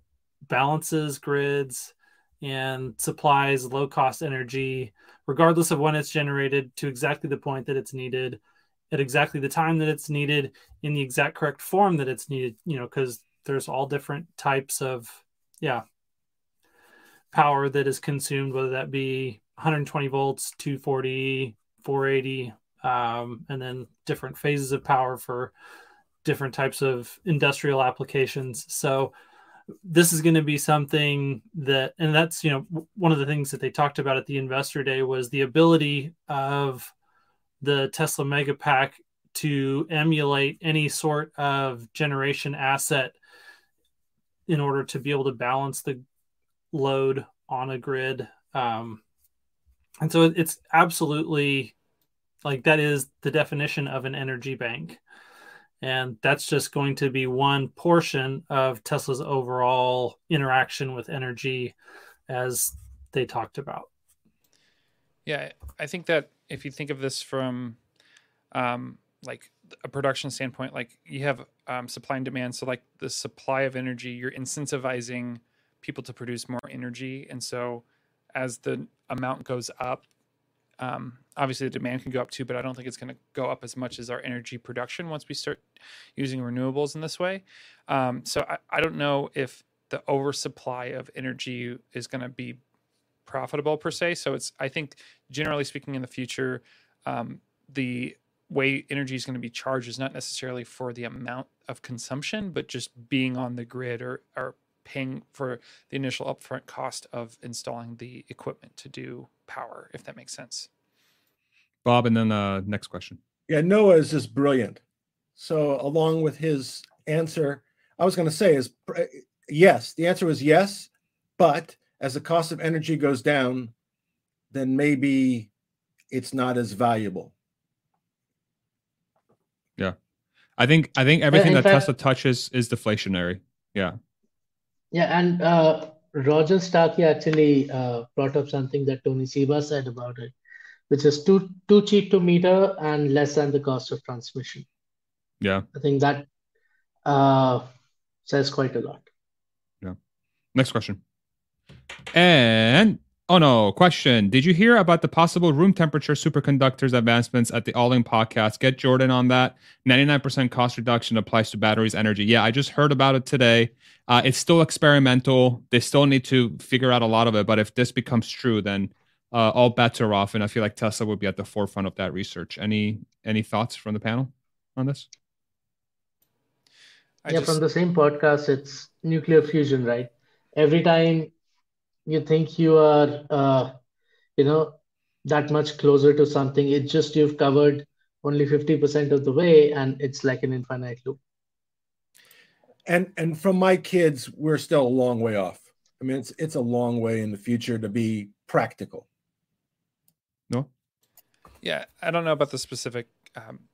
balances grids and supplies low-cost energy, regardless of when it's generated, to exactly the point that it's needed, at exactly the time that it's needed, in the exact correct form that it's needed, you know, because there's all different types of, power that is consumed, whether that be 120 volts, 240, 480, and then different phases of power for different types of industrial applications. So this is going to be something that, and that's, you know, one of the things that they talked about at the Investor Day was the ability of the Tesla Mega Pack to emulate any sort of generation asset in order to be able to balance the load on a grid. And so it's absolutely, like, that is the definition of an energy bank. And that's just going to be one portion of Tesla's overall interaction with energy, as they talked about. Yeah, I think that if you think of this from like a production standpoint, like you have supply and demand. So like the supply of energy, you're incentivizing people to produce more energy. And so as the amount goes up, obviously the demand can go up too, but I don't think it's going to go up as much as our energy production once we start using renewables in this way. So I don't know if the oversupply of energy is going to be profitable per se. So it's, I think generally speaking in the future, the way energy is going to be charged is not necessarily for the amount of consumption, but just being on the grid or paying for the initial upfront cost of installing the equipment to do power, if that makes sense. Bob, and then next question. Yeah, Noah is just brilliant. So along with his answer, I was going to say is yes, the answer was yes, but as the cost of energy goes down, then maybe it's not as valuable. Yeah. I think everything that Tesla touches is deflationary. Yeah. Yeah. And Roger Starkey actually brought up something that Tony Seba said about it, which is too cheap to meter and less than the cost of transmission. Yeah. I think that says quite a lot. Yeah. Next question. And question. Did you hear about the possible room temperature superconductors advancements at the All In podcast? Get Jordan on that. 99% cost reduction applies to batteries energy. Yeah, I just heard about it today. It's still experimental. They still need to figure out a lot of it. But if this becomes true, then all bets are off. And I feel like Tesla would be at the forefront of that research. Any thoughts from the panel on this? From the same podcast, it's nuclear fusion, right? Every time you think you are, that much closer to something, it's just you've covered only 50% of the way, and it's like an infinite loop. And from my kids, we're still a long way off. I mean, it's a long way in the future to be practical. No? Yeah, I don't know about the specific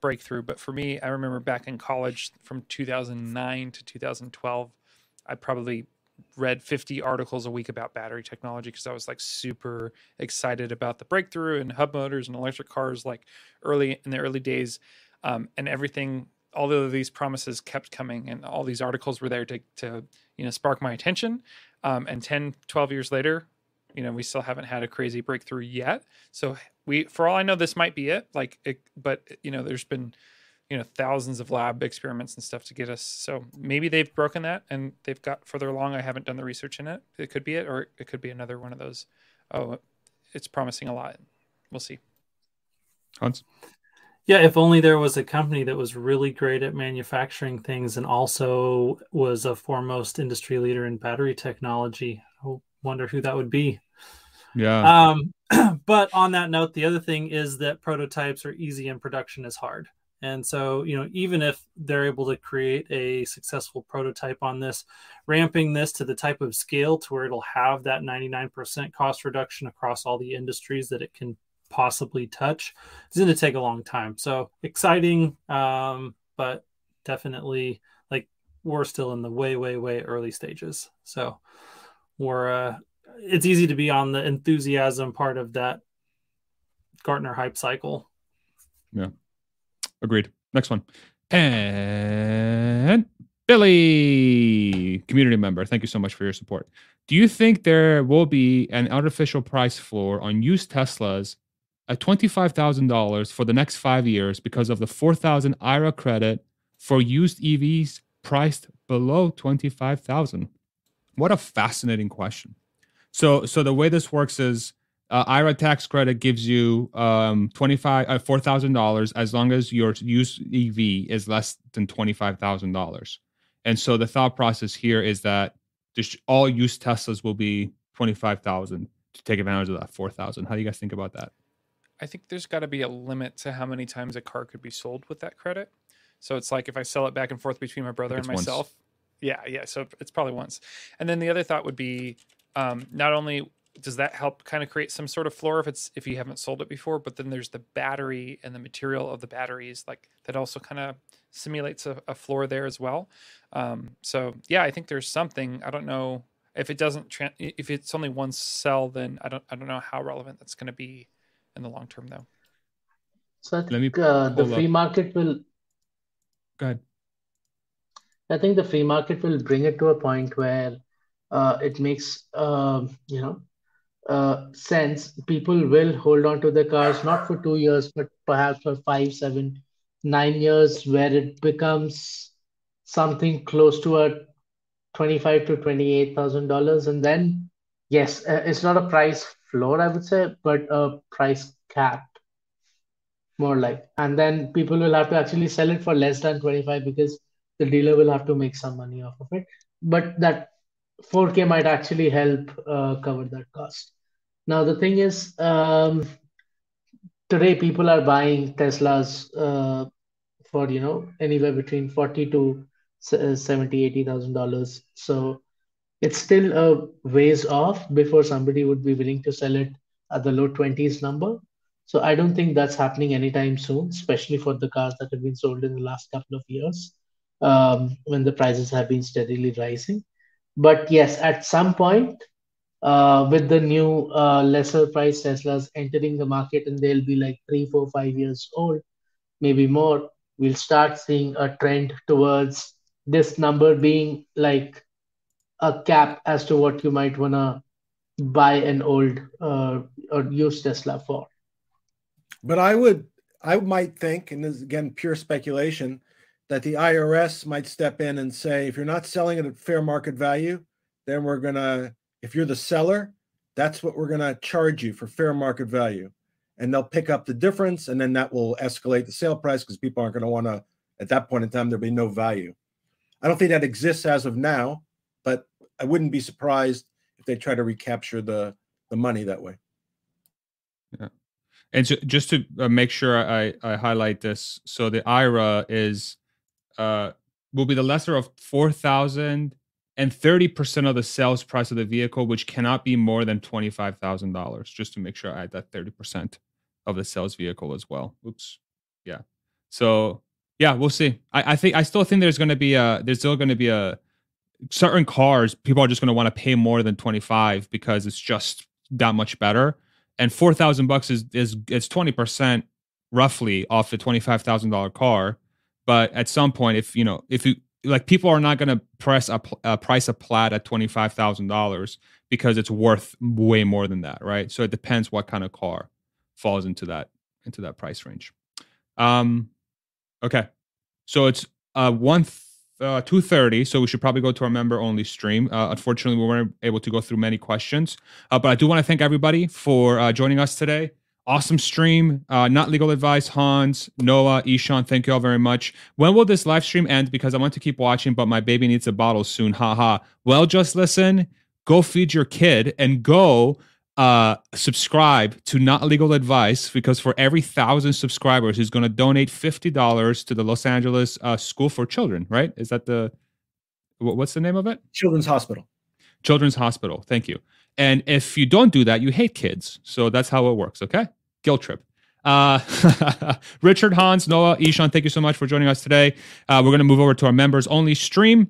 breakthrough, but for me, I remember back in college from 2009 to 2012, I probably read 50 articles a week about battery technology because I was like super excited about the breakthrough and hub motors and electric cars, like in the early days, and everything. All of these promises kept coming, and all these articles were there to spark my attention. And 10, 12 years later, we still haven't had a crazy breakthrough yet. So for all I know, this might be it. But there's been, thousands of lab experiments and stuff to get us. So maybe they've broken that and they've got further along. I haven't done the research in it. It could be it, or it could be another one of those. Oh, it's promising a lot. We'll see. Hans? Yeah, if only there was a company that was really great at manufacturing things and also was a foremost industry leader in battery technology. I wonder who that would be. Yeah. But on that note, the other thing is that prototypes are easy and production is hard. And so, even if they're able to create a successful prototype on this, ramping this to the type of scale to where it'll have that 99% cost reduction across all the industries that it can possibly touch, it's going to take a long time. So exciting, but definitely we're still in the way early stages. So we're it's easy to be on the enthusiasm part of that Gartner hype cycle. Yeah, agreed. Next one, and Billy, community member, thank you so much for your support. Do you think there will be an artificial price floor on used Teslas at $25,000 for the next 5 years because of the $4,000 IRA credit for used EVs priced below $25,000? What a fascinating question. So the way this works is IRA tax credit gives you $4,000 as long as your used EV is less than $25,000. And so the thought process here is that all used Teslas will be $25,000 to take advantage of that $4,000. How do you guys think about that? I think there's got to be a limit to how many times a car could be sold with that credit. So it's like if I sell it back and forth between my brother and myself. Once. Yeah. So it's probably once. And then the other thought would be not only does that help kind of create some sort of floor if you haven't sold it before, but then there's the battery and the material of the batteries that also kind of simulates a floor there as well. So yeah, I think there's something. I don't know if it doesn't if it's only one cell, then I don't know how relevant that's going to be in the long term, though. So I think the free market will. Go ahead. I think the free market will bring it to a point where it makes sense. People will hold on to the cars not for 2 years, but perhaps for 5, 7, 9 years, where it becomes something close to a $25,000 to $28,000, and then yes, it's not a price floor, I would say, but a price cap, more like. And then people will have to actually sell it for less than 25 because the dealer will have to make some money off of it. But that 4K might actually help cover that cost. Now, the thing is, today people are buying Teslas for, anywhere between $40,000 to $70,000, $80,000. So it's still a ways off before somebody would be willing to sell it at the low 20s number. So I don't think that's happening anytime soon, especially for the cars that have been sold in the last couple of years when the prices have been steadily rising. But yes, at some point with the new lesser price Teslas entering the market, and they'll be 3, 4, 5 years old, maybe more, we'll start seeing a trend towards this number being a cap as to what you might want to buy an old or used Tesla for. But I might think, and this is again pure speculation, that the IRS might step in and say, if you're not selling it at fair market value, then we're going to, if you're the seller, that's what we're going to charge you for fair market value. And they'll pick up the difference, and then that will escalate the sale price because people aren't going to want to, at that point in time, there'll be no value. I don't think that exists as of now, but I wouldn't be surprised if they try to recapture the money that way. Yeah. And so just to make sure I highlight this, so the IRA is... will be the lesser of $4,000 and 30% of the sales price of the vehicle, which cannot be more than $25,000, just to make sure I add that 30% of the sales vehicle as well. Oops. Yeah. So yeah, we'll see. I still think there's still going to be a certain cars, people are just going to want to pay more than 25 because it's just that much better. And $4,000 is 20% roughly off the $25,000 car. But at some point, if you like, people are not going to press price a Plaid at $25,000 because it's worth way more than that, right? So it depends what kind of car falls into that price range. Okay, so it's 2:30, so we should probably go to our member-only stream. Unfortunately, we weren't able to go through many questions, but I do want to thank everybody for joining us today. Awesome stream. Not Legal Advice, Hans, Noah, Ishan, thank you all very much. When will this live stream end? Because I want to keep watching, but my baby needs a bottle soon. Haha. Well, just listen, go feed your kid, and go subscribe to Not Legal Advice, because for every 1,000 subscribers, he's going to donate $50 to the Los Angeles School for Children, right? Is that what's the name of it? Children's Hospital. Children's Hospital. Thank you. And if you don't do that, you hate kids. So that's how it works, okay? Guilt trip. Richard, Hans, Noah, Ishan, thank you so much for joining us today. We're going to move over to our members-only stream.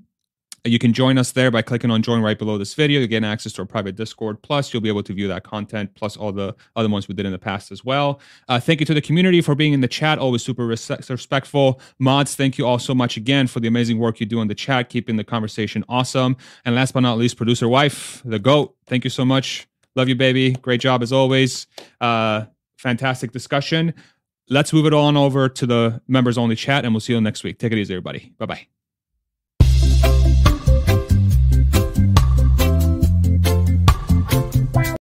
You can join us there by clicking on join right below this video. You get access to our private Discord. Plus, you'll be able to view that content, plus all the other ones we did in the past as well. Thank you to the community for being in the chat. Always super respectful. Mods, thank you all so much again for the amazing work you do in the chat, keeping the conversation awesome. And last but not least, producer wife, the GOAT. Thank you so much. Love you, baby. Great job as always. Fantastic discussion. Let's move it on over to the members-only chat, and we'll see you next week. Take it easy, everybody. Bye-bye.